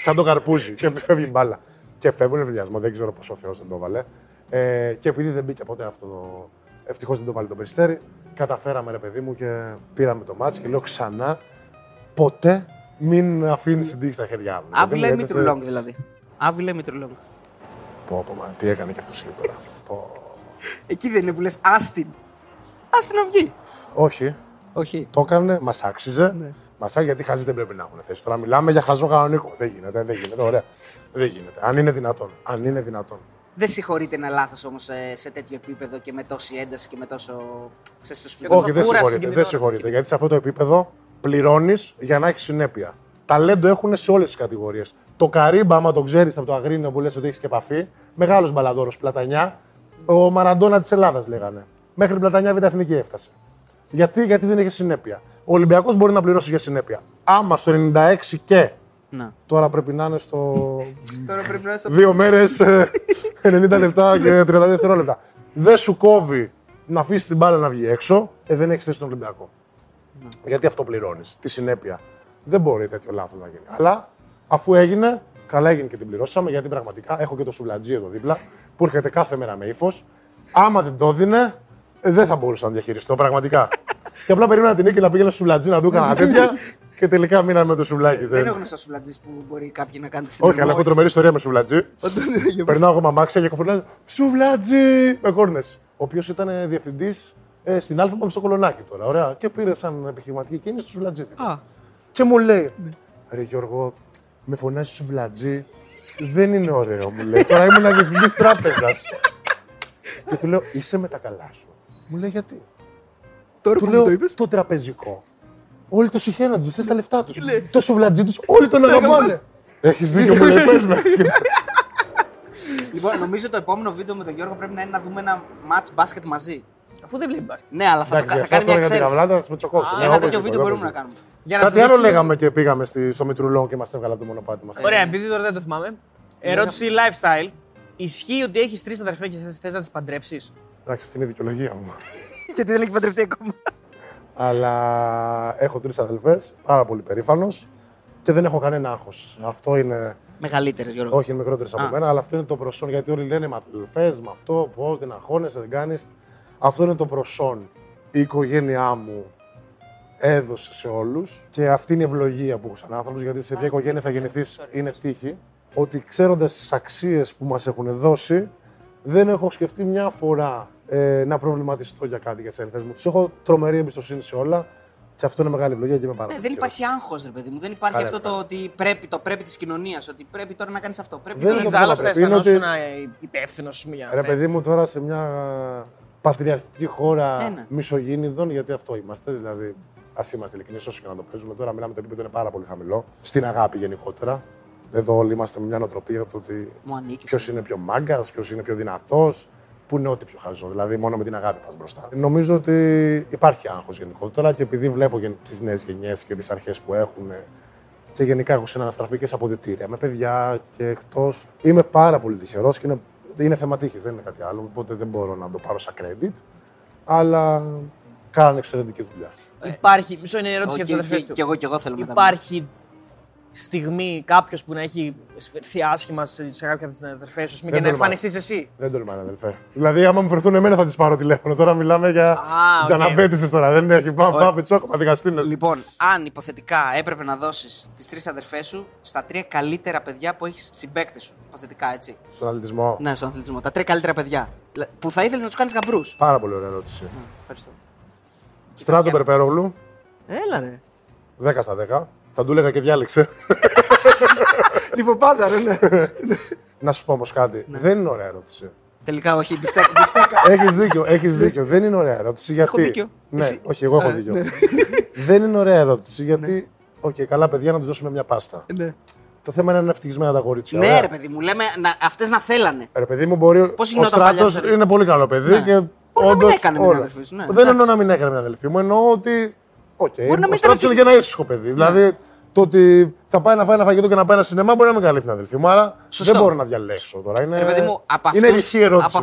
Σαν το καρπούζι. Και φεύγει μπάλα. Και φεύγουν ευνηδιασμό. Δεν ξέρω πόσο ο Θεός δεν το βάλε. Και επειδή δεν μπήκε ποτέ αυτό. Ευτυχώς δεν το βάλε το Περιστέρι. Καταφέραμε, ρε παιδί μου, και πήραμε το μάτς. Και λέω ξανά, ποτέ μην αφήνει την τύχη στα χέρια μου. Άβυλε Μητρουλόγκ δηλαδή. Άβυλε Μητρουλόγκ. Πω, τι έκανε και αυτός εκεί πέρα. Εκεί δεν είναι που λες άστιν. Άστιν να βγει. Όχι. Το έκανε, μας άξιζε. Ναι. Μας άξιζε, γιατί χαζοί δεν πρέπει να έχουν θέση. Τώρα μιλάμε για χαζό κανονικό. Δεν γίνεται. Ωραία. Δεν γίνεται. Αν είναι δυνατόν. Δεν συγχωρείται ένα λάθος όμως σε τέτοιο επίπεδο και με τόση ένταση και με τόσο ξεστοσφυγό. Όχι, δεν συγχωρείται. Γιατί σε αυτό το επίπεδο πληρώνεις για να έχεις συνέπεια. Ταλέντο έχουν σε όλες τις κατηγορίες. Το Καρύμπα, άμα το ξέρεις από το Αγρίνιο που λες ότι έχεις και επαφή, μεγάλος μπαλαδόρος, πλατανιά, ο Μαραντόνα της Ελλάδας λέγανε. Μέχρι πλατανιά Β' Εθνική έφτασε. Γιατί δεν είχε συνέπεια. Ο Ολυμπιακός μπορεί να πληρώσει για συνέπεια. Άμα στο 96 και. Να. Τώρα πρέπει να είναι στο. 2 μέρες, 90 λεπτά και 30 δευτερόλεπτα. Δεν σου κόβει να αφήσεις την μπάλα να βγει έξω, δεν έχεις θέση στον Ολυμπιακό. Να. Γιατί αυτό πληρώνεις, τη συνέπεια. Δεν μπορεί τέτοιο λάθος να γίνει. Αλλά αφού έγινε, καλά έγινε και την πληρώσαμε, γιατί πραγματικά έχω και το σουβλατζί εδώ δίπλα που έρχεται κάθε μέρα με ύφος. Άμα δεν το έδινε, δεν θα μπορούσα να διαχειριστώ πραγματικά. Και απλά περίμενα την νίκη να πήγαινα στο σουβλατζί να του έκανα τέτοια και τελικά μείναμε με το σουβλάκι. Δεν είναι γνωστό σουβλατζί που μπορεί κάποιοι να κάνει συνέχεια. Όχι, αλλά έχω τρομερή ιστορία με σουβλατζί. Περνάω εγώ μαμάξια και κοφουρνάζω. Σουβλατζί! Με κόρνες. οποίος ήταν διευθυντής στην Άλφα στο Κολονάκι τώρα. Ωραία. Και πήρε σαν επιχειρηματική κίνηση του σουβλατζίτη. Και μου λέει, ρε Γιώργο, με φωνάζει σουβλατζή. Δεν είναι ωραίο, μου λέει. Τώρα ήμουν διευθυντής τράπεζας. Και του λέω, είσαι με τα καλά σου. Μου λέει, γιατί. Τώρα του λέω, το τραπεζικό. Όλοι το συχαίναν, του θες τα λεφτά του. Το σουβλατζί του, όλοι τον αγαπάνε. Έχεις δίκιο, μου λέει, πες με. Λοιπόν, νομίζω το επόμενο βίντεο με τον Γιώργο πρέπει να είναι να δούμε ένα μάτς μπάσκετ μαζί. Αφού δεν βλέπει μπάσκετ. Ναι, αλλά θα κάνει μια εξαίρεση. Ένα τέτοιο βίντεο μπορούμε να κάνουμε. Κάτι άλλο λέγαμε και πήγαμε στο Μητρουλό και μας έβγαλε το μονοπάτι μας. Ωραία, επειδή τώρα δεν το θυμάμαι. Ερώτηση lifestyle. Ισχύει ότι έχεις τρεις αδερφές και θες να τις παντρέψεις? Εντάξει, αυτή είναι η δικαιολογία μου. Γιατί δεν έχει παντρευτεί ακόμα. Αλλά έχω τρεις αδελφές, πάρα πολύ περήφανος και δεν έχω κανένα άγχος. Αυτό είναι. Μεγαλύτερες, Γιώργο. Όχι, είναι μικρότερες από μένα, αλλά αυτό είναι το προσόν. Γιατί όλοι λένε με αδελφές, με αυτό, πώς, δεν αγχώνεσαι, δεν κάνεις. Αυτό είναι το προσόν. Η οικογένειά μου έδωσε σε όλους και αυτή είναι η ευλογία που έχω σαν άνθρωπος. Γιατί σε ποια οικογένεια θα γεννηθείς είναι τύχη. Ότι ξέροντας τις αξίες που μας έχουν δώσει, δεν έχω σκεφτεί μια φορά να προβληματιστώ για κάτι για τις αδελφές μου. Τους έχω τρομερή εμπιστοσύνη σε όλα. Και αυτό είναι μεγάλη ευλογία και με παράδοση. Ναι, δεν υπάρχει άγχος, ρε παιδί μου. Δεν υπάρχει αυτό το ότι πρέπει, το πρέπει της κοινωνίας, ότι πρέπει τώρα να κάνεις αυτό. Πρέπει τώρα να κάνεις αυτό. Ότι να είσαι υπεύθυνος μια. Ρε παιδί μου, τώρα σε μια πατριαρχική χώρα μισογίνηδων, γιατί αυτό είμαστε. Δηλαδή, ας είμαστε ειλικρινείς, όσο και να το παίζουμε τώρα, μιλάμε το επίπεδο είναι πάρα πολύ χαμηλό. Στην αγάπη γενικότερα. Εδώ όλοι είμαστε με μια νοοτροπία του ότι ποιος είναι πιο μάγκας, ποιος είναι πιο δυνατός. Που είναι ό,τι πιο χαζό. Δηλαδή, μόνο με την αγάπη πας μπροστά. Νομίζω ότι υπάρχει άγχος γενικότερα και επειδή βλέπω τις νέες γενιές και τις αρχές που έχουν και γενικά έχω συναναστραφεί και σε αποδυτήρια με παιδιά και εκτός. Είμαι πάρα πολύ τυχερός και είναι θέμα τύχης, δεν είναι κάτι άλλο. Οπότε δεν μπορώ να το πάρω σαν credit. Αλλά κάνανε εξαιρετική δουλειά. Υπάρχει. Μισό είναι η ερώτηση για τις αδερφές. Κι εγώ θέλω να υπάρχει στιγμή κάποιος που να έχει σφερθεί άσχημα σε κάποια από τις αδερφές σου και να εμφανιστείς εσύ. Δεν τολμάει, αδελφέ. Δηλαδή, άμα μου φερθούν εμένα θα τις πάρω τηλέφωνο. Τώρα μιλάμε για τζαναμπέτησες τώρα. Δεν έχει πάμε τσόχλε, δικαστήρια. Λοιπόν, αν υποθετικά έπρεπε να δώσεις τις τρεις αδερφές σου στα τρία καλύτερα παιδιά που έχεις συμπαίκτες σου. Υποθετικά, έτσι. Στον αθλητισμό. Ναι, στον αθλητισμό. Τα τρία καλύτερα παιδιά που θα ήθελες να τους κάνεις γαμπρούς. Πάρα πολύ ωραία ερώτηση. Στράτο Περπέρογλου. Έλα ρε. 10/10. Θα του έλεγα και διάλεξε. Λιφοπάζα, ρε, ναι. Να σου πω όμως κάτι. Ναι. Δεν είναι ωραία ερώτηση. Τελικά, όχι. Έχεις δίκιο. Δεν είναι ωραία ερώτηση. Γιατί. Έχω δίκιο. Ναι, εσύ... όχι, εγώ έχω δίκιο. Ναι. Δεν είναι ωραία ερώτηση γιατί. Οκ, καλά, παιδιά, να τους δώσουμε μια πάστα. Ναι. Το θέμα είναι να είναι ευτυχισμένα τα κορίτσια. Ναι, ωραία. Ρε παιδί μου, λέμε αυτές να θέλανε. Ρε παιδί μου, μπορεί. Πώς ο Στράτος είναι πολύ καλό παιδί. Ναι. Και όντως, δεν εννοώ να μην έκανε μια αδελφή μου, εννοώ ότι. Ο Στράτος είναι και ένα ήσυχο παιδί. Δηλαδή, το ότι θα πάει να φάει ένα φαγητό και να πάει ένα σινεμά μπορεί να μην καλύπτει την αδελφή μου. Άρα δεν μπορώ να διαλέξω τώρα. Είναι ρηχή ερώτηση.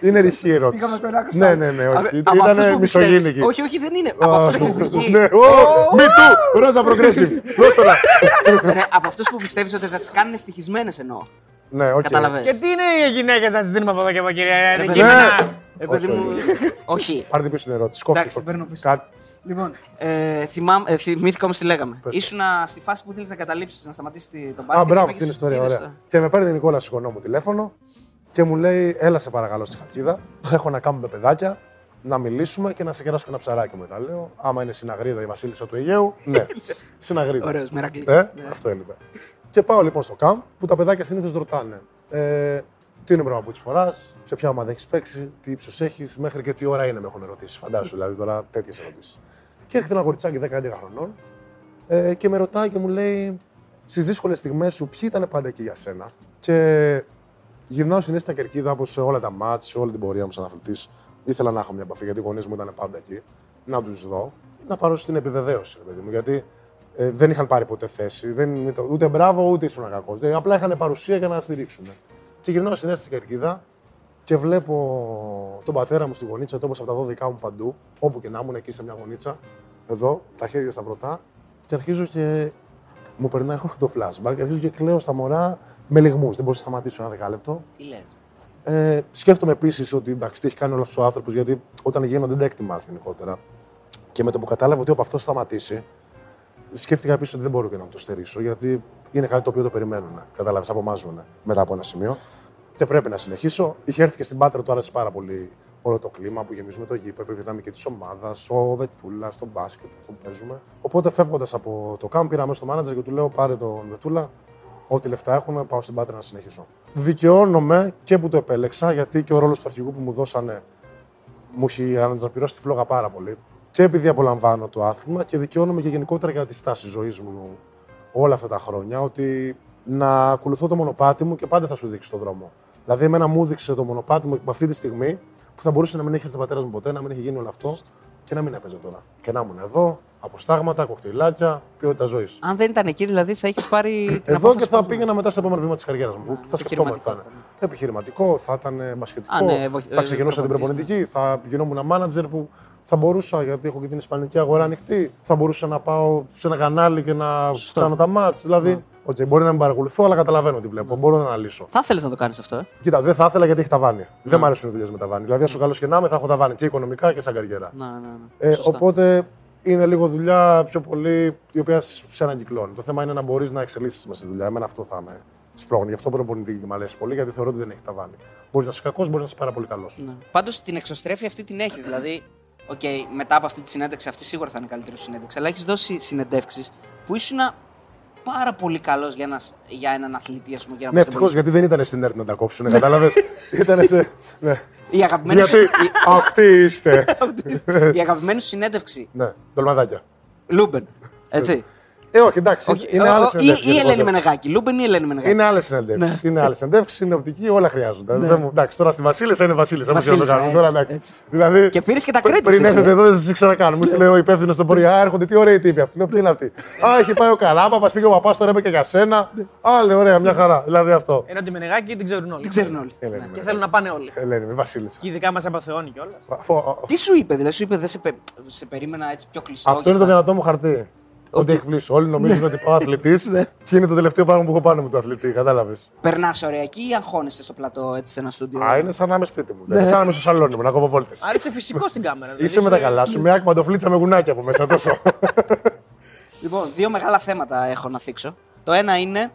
Είναι ρηχή ερώτηση. Πήγαμε τον άκρο. Ναι, όχι. Ήταν μισογενική. Όχι, δεν είναι. Από αυτούς εξιστικοί. Ναι, μη του! Ρόζα προγκρέσιμη. Από αυτούς που πιστεύεις ότι θα τις κάνουν ευτυχισμένες εννοώ. Ναι, όχι. Και τι είναι οι γυναίκες να τις δίνουμε από εδώ και από κυρία. Όχι. Πάρτε πίσω την ερώτηση. Εντάξει, την παίρνω πίσω. Λοιπόν, θυμήθηκα όμως τι λέγαμε. Ήσουν στη φάση που ήθελες να καταλήψεις, να σταματήσεις τον μπάσκετ. Α, μπράβο, αυτή είναι η ιστορία. Ωραία. Και με παίρνει η Νικόλα, συγγονό μου, τηλέφωνο και μου λέει: Έλα, σε παρακαλώ στη Χατίδα. Έχω να κάνουμε παιδάκια, να μιλήσουμε και να σε κεράσω και ένα ψαράκι μετά. Λέω: Άμα είναι Συναγρίδα η Βασίλισσα του Αιγαίου. Ναι, Συναγρίδα. Ωραίος, Μερακλής. Αυτό έλειπε. Και πάω λοιπόν στο καμπ που τα παιδάκια συνήθως ρωτάνε. Τι νούμερο από τις φοράς, σε ποια ομάδα έχεις παίξει, τι ύψος έχεις, μέχρι και τι ώρα είναι με έχουν ερωτήσει. Φαντάσου δηλαδή τώρα τέτοιες ερωτήσεις. Και έρχεται ένα κοριτσάκι 10-11 χρονών και με ρωτάει και μου λέει στις δύσκολες στιγμές σου ποιοι ήταν πάντα εκεί για σένα. Και γυρνάω συνέχεια στην κερκίδα όπως σε όλα τα μάτς, σε όλη την πορεία μου σαν αθλητής. Ήθελα να έχω μια επαφή γιατί οι γονείς μου ήταν πάντα εκεί, να τους δω, να πάρω στην επιβεβαίωση, παιδί μου. Γιατί δεν είχαν πάρει ποτέ θέση, ούτε μπράβο ούτε ήσουν κακός. Δηλαδή, απλά είχαν παρουσία για να στηρίξουν. Και γυρνάω συνέχεια στην κερκίδα και βλέπω τον πατέρα μου στη γωνίτσα, το όπως από τα 12 μου παντού, όπου και να ήμουν εκεί σε μια γωνίτσα, εδώ, τα χέρια στα βρωτά, και αρχίζω και μου περνάει όλο το flashback, αρχίζω και κλαίω στα μωρά με λιγμούς. Δεν μπορώ να σταματήσω ένα δεκάλεπτο. Τι λες. Σκέφτομαι επίσης ότι εντάξει, τι έχει κάνει όλο αυτός ο άνθρωπος, γιατί όταν γίνονται δεν τα εκτιμάς γενικότερα. Και με το που κατάλαβα ότι από αυτό σταματήσει, σκέφτηκα επίσης ότι δεν μπορώ και να το στερήσω, γιατί είναι κάτι το οποίο το περιμένουν. Κατάλαβες, απομάζουν μετά από ένα σημείο. Και πρέπει να συνεχίσω. Είχε έρθει και στην Πάτρα, του άρεσε πάρα πολύ όλο το κλίμα που γεμίζουμε το γήπεδο, η δυναμική της ομάδας, ο Βετούλα, στο μπάσκετ, αυτό που παίζουμε. Οπότε φεύγοντας από το κάμπ, πήρα μέσα στο μάνατζερ και του λέω: πάρε τον Βετούλα, ό,τι λεφτά έχουμε, πάω στην Πάτρα να συνεχίσω. Δικαιώνομαι και που το επέλεξα, γιατί και ο ρόλος του αρχηγού που μου δώσανε μου έχει ανατζαπυρώσει τη φλόγα πάρα πολύ. Και επειδή απολαμβάνω το άθλημα και δικαιώνομαι και γενικότερα για τη στάση ζωής μου όλα αυτά τα χρόνια, ότι να ακολουθώ το μονοπάτι μου και πάντα θα σου δείξει τον δρόμο. Δηλαδή, εμένα μου έδειξε το μονοπάτι μου αυτή τη στιγμή που θα μπορούσε να μην έχει έρθει ο πατέρας μου ποτέ, να μην έχει γίνει όλο αυτό και να μην έπαιζε τώρα. Και να ήμουν εδώ, αποστάγματα, κοκτηλάκια, ποιότητα ζωής. Αν δεν ήταν εκεί, δηλαδή, θα έχεις πάρει την απόφαση. Εδώ και θα πήγαινα μετά στο επόμενο βήμα της καριέρας μου. Θα σκεφτόμουν τι θα ήταν. Επιχειρηματικό, θα ήταν μπασκετικό, θα ξεκινούσα την προπονητική, θα γινόμουν ένα μάνατζερ που. Θα μπορούσα, γιατί έχω και την ισπανική αγορά ανοιχτή, θα μπορούσα να πάω σε ένα κανάλι και να κάνω τα μάτς. Δηλαδή, okay, μπορεί να μην παρακολουθώ, αλλά καταλαβαίνω τι βλέπω. Μπορώ να αναλύσω. Θα ήθελες να το κάνεις αυτό, Κοίτα, δεν θα ήθελα γιατί έχει ταβάνι. Δεν μου αρέσουν οι δουλειές με ταβάνι. Δηλαδή, όσο καλός και να είμαι, θα έχω ταβάνι και οικονομικά και σαν καριέρα. Οπότε είναι λίγο δουλειά πιο πολύ η οποία σε αναγκυκλώνει. Το θέμα είναι να μπορείς να εξελίσσεις μέσα στη δουλειά. Εμένα αυτό θα με σπρώχνει. Γι' αυτό προπονητή μου αρέσει πολύ, γιατί θεωρώ ότι δεν έχει ταβάνι. Μπορεί να είσαι κακός, μπορεί να είσαι πάρα πολύ καλός. Πάντως την εξωστρέφεια αυτή την έχεις. Δηλαδή, okay, μετά από αυτή τη συνέντευξη, αυτή σίγουρα θα είναι καλύτερη συνέντευξη. Αλλά έχεις δώσει συνεντεύξεις που ήσουν πάρα πολύ καλός για έναν αθλητή, ας πούμε. Ναι, ευτυχώς, γιατί δεν ήταν στην ΕΡΤ να τα κόψουν, κατάλαβες. Ήτανε σε. Ναι. Η αγαπημένη σου. Αυτοί είστε. Η αγαπημένη σου συνέντευξη. Ναι, ντολμαδάκια. Λούμπεν. Έτσι. Όχι, εντάξει. Είναι άλλες συνεντεύξεις. Ή Ελένη Μενεγάκη. Λούμπεν ή Ελένη Μενεγάκη. Είναι άλλες συνεντεύξεις. Είναι άλλες συνεντεύξεις, είναι οπτική, όλα χρειάζονται. Εντάξει, τώρα στη Βασίλισσα είναι Βασίλισσα. Δηλαδή. Και πήρε και τα credits. Πριν έρθετε εδώ, δεν σα ήξερα καν. Μου λέει ο υπεύθυνος στον πορεία, έρχονται τι ωραία τύπη αυτή. Ποια είναι αυτή. Α, έχει πάει ο Καρά, πήγε ο παπά, τώρα είμαι και για σένα. Άλλη, ωραία, μια χαρά. Δηλαδή αυτό. Ενώ τη Μενεγάκη την ξέρουν όλοι. Και θέλουν να πάνε όλοι. Και ειδικά μα απαθεώνει κιόλα. Τι σου είπε, δηλαδή σου είπε δεν σε περίμενα έτσι πιο κλειστό. Αυτό είναι το δυνατό μου χαρτί. Ότι εκπλήσω. Όλοι νομίζουν ότι πάω αθλητής και είναι το τελευταίο πράγμα που έχω πάνω με το αθλητή. Κατάλαβες. Περνάς ωραία εκεί ή αγχώνεσαι στο πλατό έτσι σε ένα στούντιο? Α, είναι σαν να είμαι σπίτι μου. Σαν να είμαι στο σαλόνι μου, να κόβω βόλτες. Άρα είσαι φυσικό στην κάμερα. Είσαι με τα καλά σου. Μια παντοφλίτσα με γουνάκι από μέσα τόσο. Λοιπόν, δύο μεγάλα θέματα έχω να θίξω. Το ένα είναι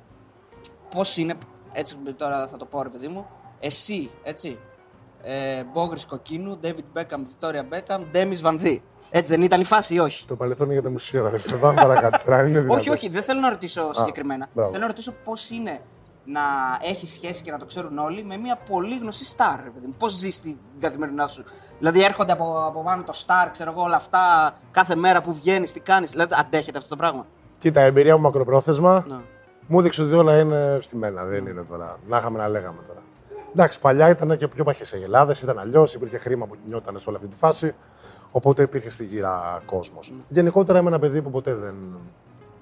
πώς είναι, έτσι τώρα θα το πω ρε παιδί μου, εσύ έτσι. Μπόγρης Κοκκίνου, Ντέβιτ Μπέκαμ, Βικτόρια Μπέκαμ, Ντέμις Βανδί. Έτσι δεν ήταν η φάση ή όχι? Το παρελθόν για τα μουσεία, δεν θα πάμε παρακάτω. Όχι, όχι, δεν θέλω να ρωτήσω συγκεκριμένα. Θέλω να ρωτήσω πώς είναι να έχει σχέση και να το ξέρουν όλοι με μια πολύ γνωστή στάρ. Πώς ζεις την καθημερινά σου? Δηλαδή έρχονται από πάνω το στάρ, ξέρω εγώ όλα αυτά, κάθε μέρα που βγαίνεις, τι κάνεις. Δηλαδή αντέχετε αυτό το πράγμα? Κοίτα, η εμπειρία μου μακροπρόθεσμα μου έδειξε ότι όλα είναι στη μένα. Δεν είναι τώρα. Να είχαμε να λέγαμε τώρα. Εντάξει, παλιά ήταν και πιο παχές οι Ελλάδες, ήταν αλλιώς, υπήρχε χρήμα που νιώταν σε όλη αυτή τη φάση. Οπότε υπήρχε στη γύρα κόσμος. Γενικότερα είμαι ένα παιδί που ποτέ δεν.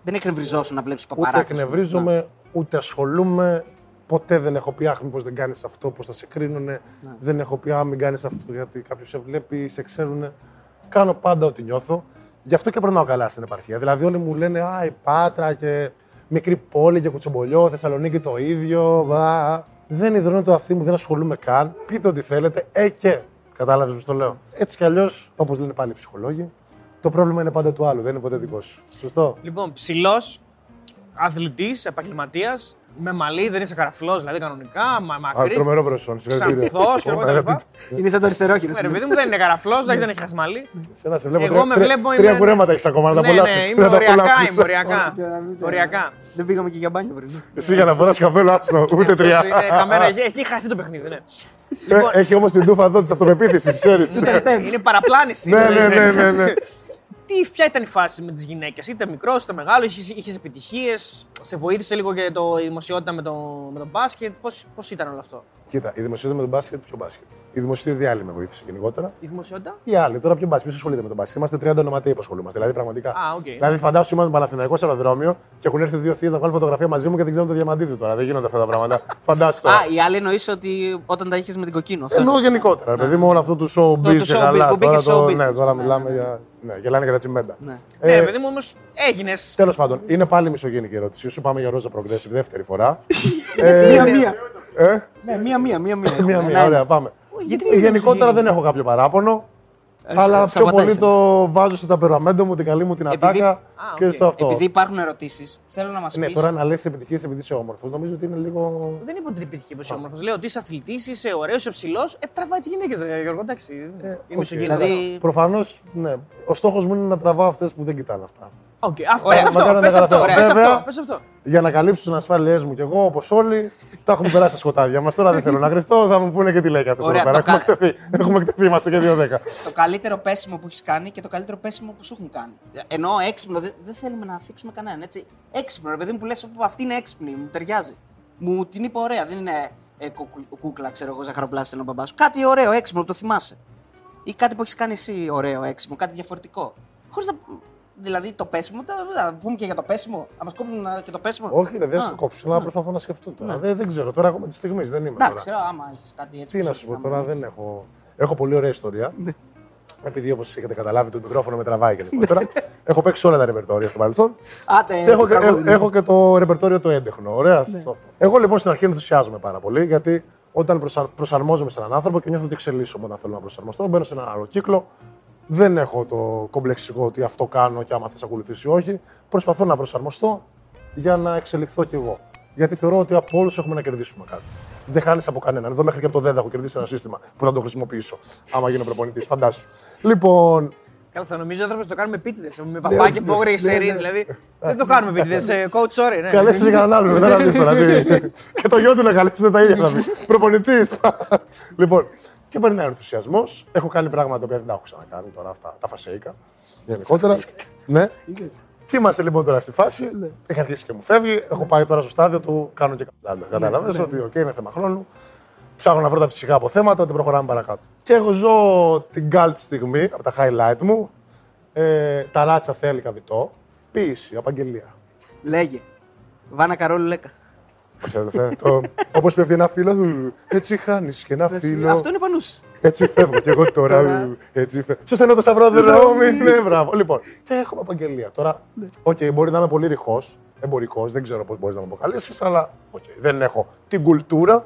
Δεν εκνευριζόσουν να βλέπεις παπαράτσι. Ούτε εκνευρίζομαι, ούτε ασχολούμαι. Ποτέ δεν έχω πει άχνη πως δεν κάνεις αυτό, πως θα σε κρίνουνε. Δεν έχω πει μην κάνεις αυτό γιατί κάποιος σε βλέπει, σε ξέρουνε. Κάνω πάντα ό,τι νιώθω. Γι' αυτό και περνάω καλά στην επαρχία. Δηλαδή, όλοι μου λένε α, η Πάτρα και μικρή πόλη και κουτσομπολιό, Θεσσαλονίκη το ίδιο. Δεν ιδρώνω το αυτί μου, δεν ασχολούμαι καν. Πείτε ό,τι θέλετε, και. Κατάλαβες πως το λέω. Έτσι κι αλλιώς, όπως λένε πάλι οι ψυχολόγοι, το πρόβλημα είναι πάντα του άλλου, δεν είναι ποτέ δικό σου. Σωστό. Λοιπόν, ψηλός, αθλητής, επαγγελματίας, με μαλλί, δεν είσαι καραφλός, δηλαδή κανονικά, μακρύ. Τρομερό προσόν, συγγνώμη. Είναι σαν το αριστερό χέρι. Επειδή μου δεν είναι καραφλός, δεν έχει χασμαλί. Εγώ με βλέπω. Τρία κουρέματα έχεις ακόμα να τα απολαύσεις. Είμαι οριακά. Δεν πήγαμε και για μπάνιο πριν. Εσύ για να φοράς καπέλο, άστο, ούτε τρία. Έχει χάσει το παιχνίδι, ναι. Έχει όμως την τούφα εδώ της αυτοπεποίθησης, ξέρεις. Είναι παραπλάνηση. Ναι. Ποια ήταν η φάση με τις γυναίκες, είτε μικρός είτε μεγάλος, είχες επιτυχίες, σε βοήθησε λίγο και η δημοσιότητα με το μπάσκετ, πώς ήταν όλο αυτό? Κοίτα, η δημοσιότητα με τον μπάσκετ, ποιο μπάσκετ? Η δημοσιότητα η άλλη με βοήθησε γενικότερα. Η δημοσιότητα? Η άλλη, τώρα ποιο μπάσκετ, ποιος ασχολείται με τον μπάσκετ? Είμαστε 30 ονοματέοι που ασχολούμαστε, δηλαδή πραγματικά. Okay. Δηλαδή φαντάσου είμαι Παναθηναϊκό σε αεροδρόμιο και έχουν έρθει δύο θείες να βγάλουν φωτογραφία μαζί μου και δεν ξέρουν το διαμαντίδι τώρα, δεν γίνονται αυτά τα πράγματα. Φαντάσου τώρα. Η άλλη εννοείς ότι όταν τα είχες με την Κοκκίνο. Εννοώ γενικότερα, παιδί μου όλο αυτό του showbiz και καλά. Ναι, τώρα μιλάμε για. Ναι, γελάνε και τα τσιμέντα. Ναι, παιδί μου, όμως έγινες. Τέλος πάντων, είναι πάλι μισογενική ερώτηση. Σου πάμε για ρόζα προγκρέσιβ δεύτερη φορά. Μία-μία. Ναι, μία-μία. Ωραία, πάμε. Γενικότερα δεν έχω κάποιο παράπονο. Αλλά πιο πολύ το βάζω στο ταπεραμέντο μου, την καλή μου την ατάκα και σε αυτό. Επειδή υπάρχουν ερωτήσεις, θέλω να μας πεις. Ναι, τώρα να λες επιτυχίες επειδή είσαι όμορφος. Νομίζω ότι είναι λίγο. Δεν είπα ότι είναι επιτυχία επειδή είσαι όμορφος. Λέω ότι είσαι αθλητής, είσαι ωραίος, είσαι ψηλός. Τραβάει τις γυναίκες, ρε Γιώργο, εντάξει. Είμαι σου γυναίκα. Προφανώς, ναι. Ο στόχος μου είναι να τραβάω αυτές που δεν κοιτάνε αυτά. Πες αυτό. Για να καλύψω τις ανασφάλειές μου κι εγώ, όπως όλοι, τα έχουμε περάσει στα σκοτάδια μας. Τώρα δεν θέλω να κρυφτώ, θα μου πούνε και τι λέει αυτό. Έχουμε εκτεθεί, είμαστε και 2-10. Το καλύτερο πέσιμο που έχεις κάνει και το καλύτερο πέσιμο που σου έχουν κάνει. Ενώ έξυπνο, δεν θέλουμε να θίξουμε κανέναν. Έξυπνο, ρε παιδί μου που λες, αυτή είναι έξυπνη, μου ταιριάζει. Μου την είπα ωραία, δεν είναι κούκλα, ξέρω εγώ, ζαχαροπλάστης ο μπαμπάς σου. Κάτι ωραίο, έξυπνο που το θυμάσαι. Ή κάτι που έχεις κάνει εσύ ωραίο, έξυπνο, κάτι διαφορετικό. Χωρίς να. Δηλαδή το πέσιμο, θα πούμε και για το πέσιμο. Αν μας κόψουν και το πέσιμο. Όχι, δεν θα το κόψουν, αλλά προσπαθώ να σκεφτώ τώρα. Δεν ξέρω, τώρα έχω με τη στιγμή. Δεν είμαι. Δεν ξέρω, άμα έχεις κάτι έτσι. Τι να σου πω τώρα, δεν έχω. Έχω πολύ ωραία ιστορία. Επειδή όπως έχετε καταλάβει, το μικρόφωνο με τραβάει και λοιπόν. Τώρα έχω παίξει όλα τα ρεπερτόρια στο παρελθόν. Έχω και το ρεπερτόριο το έντεχνο. Ωραία. Εγώ λοιπόν στην αρχή ενθουσιάζομαι πάρα πολύ, γιατί όταν προσαρμόζομαι σε έναν άνθρωπο και νιώθω ότι εξελίσσομαι όταν θέλω να προσαρμοστώ, μπαίνω σε έναν άλλο κύκλο. Δεν έχω το κομπλεξικό ότι αυτό κάνω και άμα θες ακολουθήσεις ή όχι. Προσπαθώ να προσαρμοστώ για να εξελιχθώ κι εγώ. Γιατί θεωρώ ότι από όλους έχουμε να κερδίσουμε κάτι. Δεν χάνεις από κανέναν. Εδώ μέχρι και από το ΔΕΔ έχω κερδίσει ένα σύστημα που θα το χρησιμοποιήσω. Άμα γίνω προπονητής, φαντάσου. Λοιπόν. Καλά, θα νομίζω άνθρωποι ότι το κάνουμε επίτηδες. Με παπάκι, Μπόγρη, Εξαιρή. Δηλαδή. Δεν το κάνουμε επίτηδες. Coach, sorry. Καλέσει και κανέναν άλλον. Δεν αντίθετα. Και το γιο του να καλέσει τα ίδια θα πει. Προπονητής. Λοιπόν. Και παίρνει ένα ενθουσιασμό. Έχω κάνει πράγματα τα οποία δεν τα έχω ξανακάνει τώρα, αυτά τα φασέικα. Γενικότερα. Ναι. Και είμαστε λοιπόν τώρα στη φάση. Έχει αρχίσει και μου φεύγει. Έχω πάει τώρα στο στάδιο του. Κάνω και κατάλαβα. Κατάλαβε ότι οκ, είναι θέμα χρόνου. Ψάχνω να βρω τα ψυχικά αποθέματα, ότι προχωράμε παρακάτω. Και εγώ ζω την κάλτη στιγμή από τα highlight μου. Τα λάτσα θέλει καβιτό. Ποίηση, απαγγελία. Λέγε. Βάνα Καρόλου Λέκα. Όπως πέφτει ένα φίλο, έτσι χάνεις και ένα φίλο. Αυτό είναι πανούς. Έτσι φεύγω και εγώ τώρα. Έτσι φεύγω. Σωστά είναι το σταυρό, δεν ναι, μπράβο. Λοιπόν, και έχουμε απαγγελία. Τώρα, οκ, μπορεί να είμαι πολύ ρηχός, εμπορικός, δεν ξέρω πώς μπορείς να με αποκαλέσεις, αλλά δεν έχω την κουλτούρα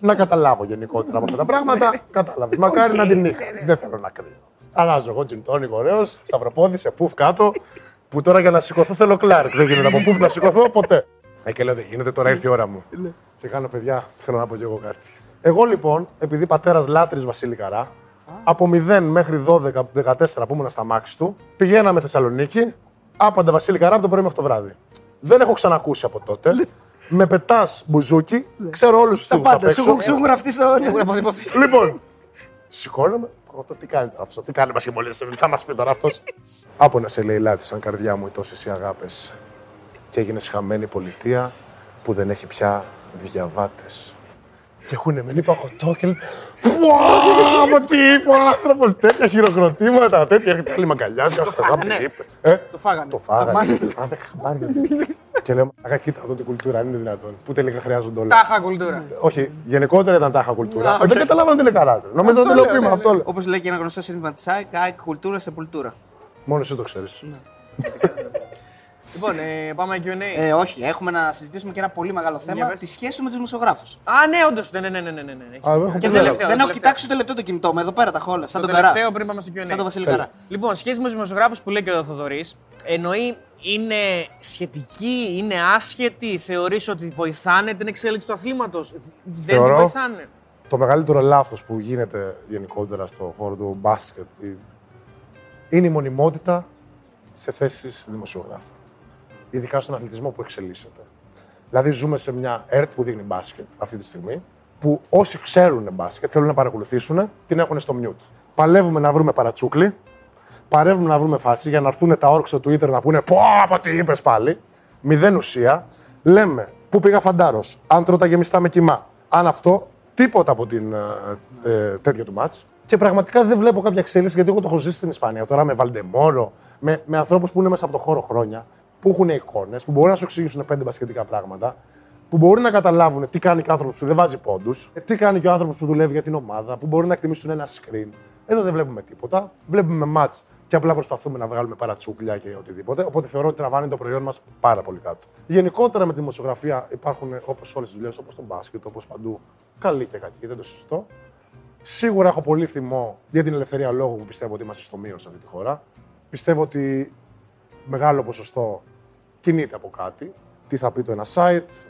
να καταλάβω γενικότερα από αυτά τα πράγματα. Κατάλαβες. Μακάρι να την είχα. Δεν θέλω να κρίνω. Αλλάζω εγώ τζιντόνικο, ωραίος, σταυροπόδι σε πουφ κάτω, που τώρα για να σηκωθώ θέλω Κλάρκ. Δεν γίνεται από πουφ να σηκωθώ ποτέ. Και λέω, δεν γίνεται, τώρα ήρθε η ώρα μου. Και κάνω, παιδιά, θέλω να πω κι εγώ κάτι. Εγώ λοιπόν, επειδή πατέρας λάτρης Βασίλη Καρά, από 0 μέχρι 12, 14 που ήμουν στα μάξι του, πηγαίναμε Θεσσαλονίκη, άπαντα Βασίλη Καρά από το πρωί μέχρι το βράδυ. Δεν έχω ξανακούσει από τότε. Με πετάς μπουζούκι, ξέρω όλους τους τύπους απ' έξω. Σου έχουν γραφτεί στα όρια. Λοιπόν, σηκώνομαι. Τι κάνει αυτό, τι κάνει, μας χειμολύτησε, θα μας πει τώρα αυτός. Από να σε λέει λάτη, σαν καρδιά μου, οι τόσες οι αγάπες. Και έγινε χαμένη πολιτεία που δεν έχει πια διαβάτες. Και έχουνε μείνει παγωτό και λένε «Wow, τι είπε ο άνθρωπος, τέτοια χειροκροτήματα, τέτοια έρχεται άλλη μαγκαλιάζια». Το φάγανε. Το φάγανε. Α, δεν χαμάρια. Και λέω «Αγα, κοίτα εδώ την κουλτούρα, αν είναι δυνατόν». Πού τελικά χρειάζονται όλα. Τάχα κουλτούρα. Όχι, γενικότερα ήταν τάχα κουλτούρα. Δεν καταλάβαμε τι λέει καράζε. Νομίζω ότι λέω πείμα αυτό. Όπως λέει και ένα γνωστό σύνθημα της ΑΕΚ, κουλτούρα σε πουλτούρα. Μόνο εσύ το ξέρεις. Λοιπόν, πάμε Q&A. Όχι, έχουμε να συζητήσουμε και ένα πολύ μεγάλο θέμα, τη σχέση με τους δημοσιογράφους. Α, ναι, όντως. Ναι. Και δεν έχω κοιτάξει ούτε λεπτό το κινητό μου, εδώ πέρα τα χόλα. Σαν τον Καρά. Τελευταίο πριν πάμε στο Q&A. Σαν τον Βασίλη Καρά. Λοιπόν, σχέση με τους δημοσιογράφους που λέει και ο Θοδωρής, εννοεί είναι σχετική, είναι άσχετη, θεωρείς ότι βοηθάνε την εξέλιξη του αθλήματος. Δεν τη βοηθάνε. Το μεγαλύτερο λάθος που γίνεται γενικότερα στον χώρο του μπάσκετ είναι η μονιμότητα σε θέσεις δημοσιογράφου. Ειδικά στον αθλητισμό που εξελίσσεται. Δηλαδή, ζούμε σε μια ΕΡΤ που δείχνει μπάσκετ αυτή τη στιγμή, που όσοι ξέρουν μπάσκετ, θέλουν να παρακολουθήσουν, την έχουν στο mute. Παλεύουμε να βρούμε παρατσούκλι, παρεύουμε να βρούμε φάση για να έρθουν τα όρξα του Twitter να πούνε «Πω, πω, τι είπες πάλι». Μηδέν ουσία. Λέμε πού πήγα φαντάρος, αν τρώτα γεμιστά με κοιμά, αν αυτό, τίποτα από την τέτοια του μάτς. Και πραγματικά δεν βλέπω κάποια εξέλιξη, γιατί εγώ το έχω ζήσει στην Ισπανία τώρα με Βαλδεμόρο, με ανθρώπους που είναι μέσα από το χώρο χρόνια. Που έχουν εικόνες, που μπορούν να σου εξηγήσουν 5 μπασκετικά πράγματα, που μπορούν να καταλάβουν τι κάνει και ο άνθρωπος που δεν βάζει πόντους, τι κάνει και ο άνθρωπος που δουλεύει για την ομάδα, που μπορούν να εκτιμήσουν ένα screen. Εδώ δεν βλέπουμε τίποτα. Βλέπουμε μάτς και απλά προσπαθούμε να βγάλουμε παρατσούκλια και οτιδήποτε. Οπότε θεωρώ ότι τραβάνε το προϊόν μας πάρα πολύ κάτω. Γενικότερα με τη δημοσιογραφία υπάρχουν, όπως όλες τις δουλειές, όπως το μπάσκετ, όπως παντού, καλοί και κακοί, δεν το συζητώ. Σίγουρα έχω πολύ θυμό για την ελευθερία λόγου που πιστεύω ότι είμαστε στο μείον σε αυτή τη χώρα. Πιστεύω ότι μεγάλο ποσοστό κινείται από κάτι. Τι θα πει το ένα site,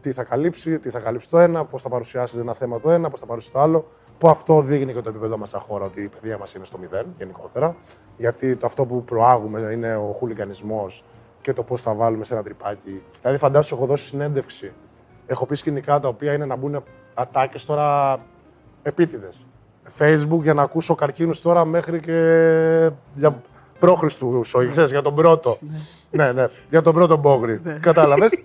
τι θα καλύψει, τι θα καλύψει το ένα, πώς θα παρουσιάσει ένα θέμα το ένα, πώς θα παρουσιάσει το άλλο. Που αυτό δείχνει και το επίπεδό μας σαν χώρα, ότι η παιδεία μας είναι στο μηδέν γενικότερα. Γιατί το αυτό που προάγουμε είναι ο χουλικανισμός και το πώς θα βάλουμε σε ένα τρυπάκι. Δηλαδή, φαντάζομαι, έχω δώσει συνέντευξη. Έχω πει σκηνικά τα οποία είναι να μπουν ατάκες τώρα επίτηδες. Facebook για να ακούσω καρκίνους τώρα μέχρι και. Για προ-Χριστού, ξέρεις, για τον πρώτο. Ναι, για τον πρώτο Μπόγρη. Κατάλαβες.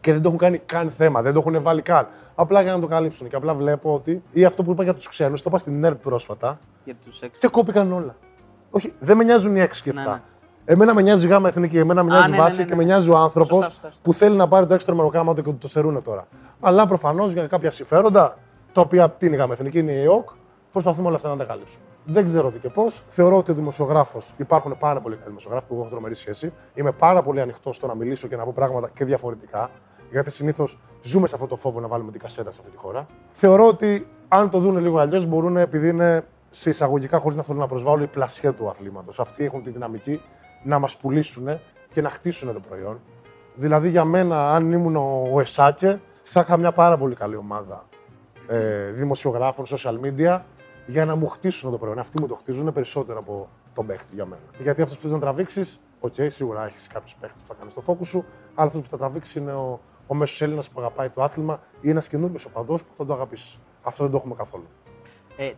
Και δεν το έχουν κάνει καν θέμα, δεν το έχουν βάλει καν. Απλά για να το καλύψουν. Και απλά βλέπω ότι. Ή αυτό που είπα για τους ξένους, το είπα στην Nerd πρόσφατα. Για τους έξι. Και κόπηκαν όλα. Όχι, δεν με νοιάζουν οι έξι και αυτά. Ναι. Εμένα με νοιάζει η γάμα εθνική, εμένα με νοιάζει η βάση ναι. Και με νοιάζει ο άνθρωπος που θέλει να πάρει το έξτρα μεροκάματο και το σερούνε τώρα. Αλλά προφανώς για κάποια συμφέροντα, τα οποία την γάμα εθνική είναι η ΕΟΚ, προσπαθούμε όλα αυτά να τα καλύψουμε. Δεν ξέρω τι και πώς. Θεωρώ ότι ο δημοσιογράφος, υπάρχουν πάρα πολλοί καλοί δημοσιογράφοι που έχω τρομερή σχέση. Είμαι πάρα πολύ ανοιχτός στο να μιλήσω και να πω πράγματα και διαφορετικά. Γιατί συνήθως ζούμε σε αυτό το φόβο να βάλουμε την κασέτα σε αυτή τη χώρα. Θεωρώ ότι αν το δουν λίγο αλλιώς μπορούν, επειδή είναι σε εισαγωγικά, χωρίς να θέλουν να προσβάλλουν, η πλασιά του αθλήματος. Αυτοί έχουν τη δυναμική να μας πουλήσουν και να χτίσουν το προϊόν. Δηλαδή, για μένα, αν ήμουν ο Εσάκε, θα είχα μια πάρα πολύ καλή ομάδα δημοσιογράφων, social media. Για να μου χτίσουν το προϊόν. Αυτοί μου το χτίζουν περισσότερο από τον παίχτη για μένα. Γιατί αυτό που θες να τραβήξει, okay, σίγουρα έχει κάποιου παίχτε που θα κάνει το φόκου σου, αλλά αυτό που θα τραβήξει είναι ο μέσος Έλληνας που αγαπάει το άθλημα ή ένα καινούργιος οπαδός που θα το αγαπήσει. Αυτό δεν το έχουμε καθόλου.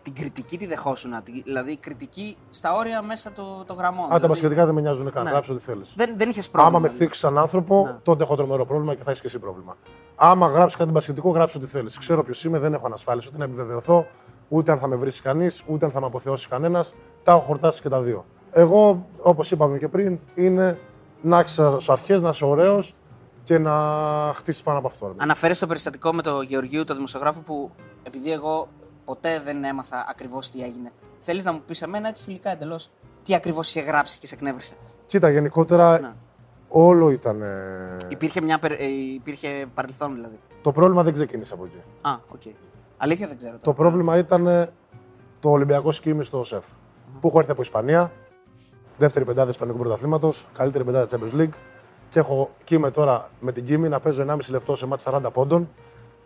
Την κριτική τη δεχόσουνα, δηλαδή κριτική στα όρια μέσα το γραμμών. Αν τα πασχετικά δεν με νοιάζουν καν, γράψε ό,τι θέλει. Δεν είχε πρόβλημα. Άμα με θίξει σαν άνθρωπο, τότε έχω τρομερό πρόβλημα και θα έχει και εσύ πρόβλημα. Άμα γράψει κάτι πασχετικό, γράψε ό,τι θέλει. Ξέρω ποιο είμαι, δεν έχω ανασφάλιση, ούτε να επιβεβαιωθώ. Ούτε αν θα με βρει κανείς, ούτε αν θα με αποθεώσει κανένας. Τα έχω χορτάσει και τα δύο. Εγώ, όπως είπαμε και πριν, είναι να έχεις στις αρχές, να είσαι ωραίος και να χτίσεις πάνω από αυτό. Αναφέρεις το περιστατικό με τον Γεωργίου, τον δημοσιογράφο, που επειδή εγώ ποτέ δεν έμαθα ακριβώς τι έγινε, θέλεις να μου πεις εμένα έτσι φιλικά εντελώς, τι ακριβώς σε γράψει και σε εκνεύρισε? Κοίτα, γενικότερα όλο ήταν. Υπήρχε παρελθόν δηλαδή. Το πρόβλημα δεν ξεκίνησε από εκεί. Okay. Αλήθεια δεν ξέρω. Το πρόβλημα ήταν το Ολυμπιακό σκήμι στο ΣΕΦ. Που έχω έρθει από Ισπανία, δεύτερη πεντάδα Ισπανικού πρωταθλήματος, καλύτερη πεντάδα Champions League. Και έχω κείμενο τώρα με την κείμενη να παίζω 1,5 λεπτό σε μάτς 40 πόντων,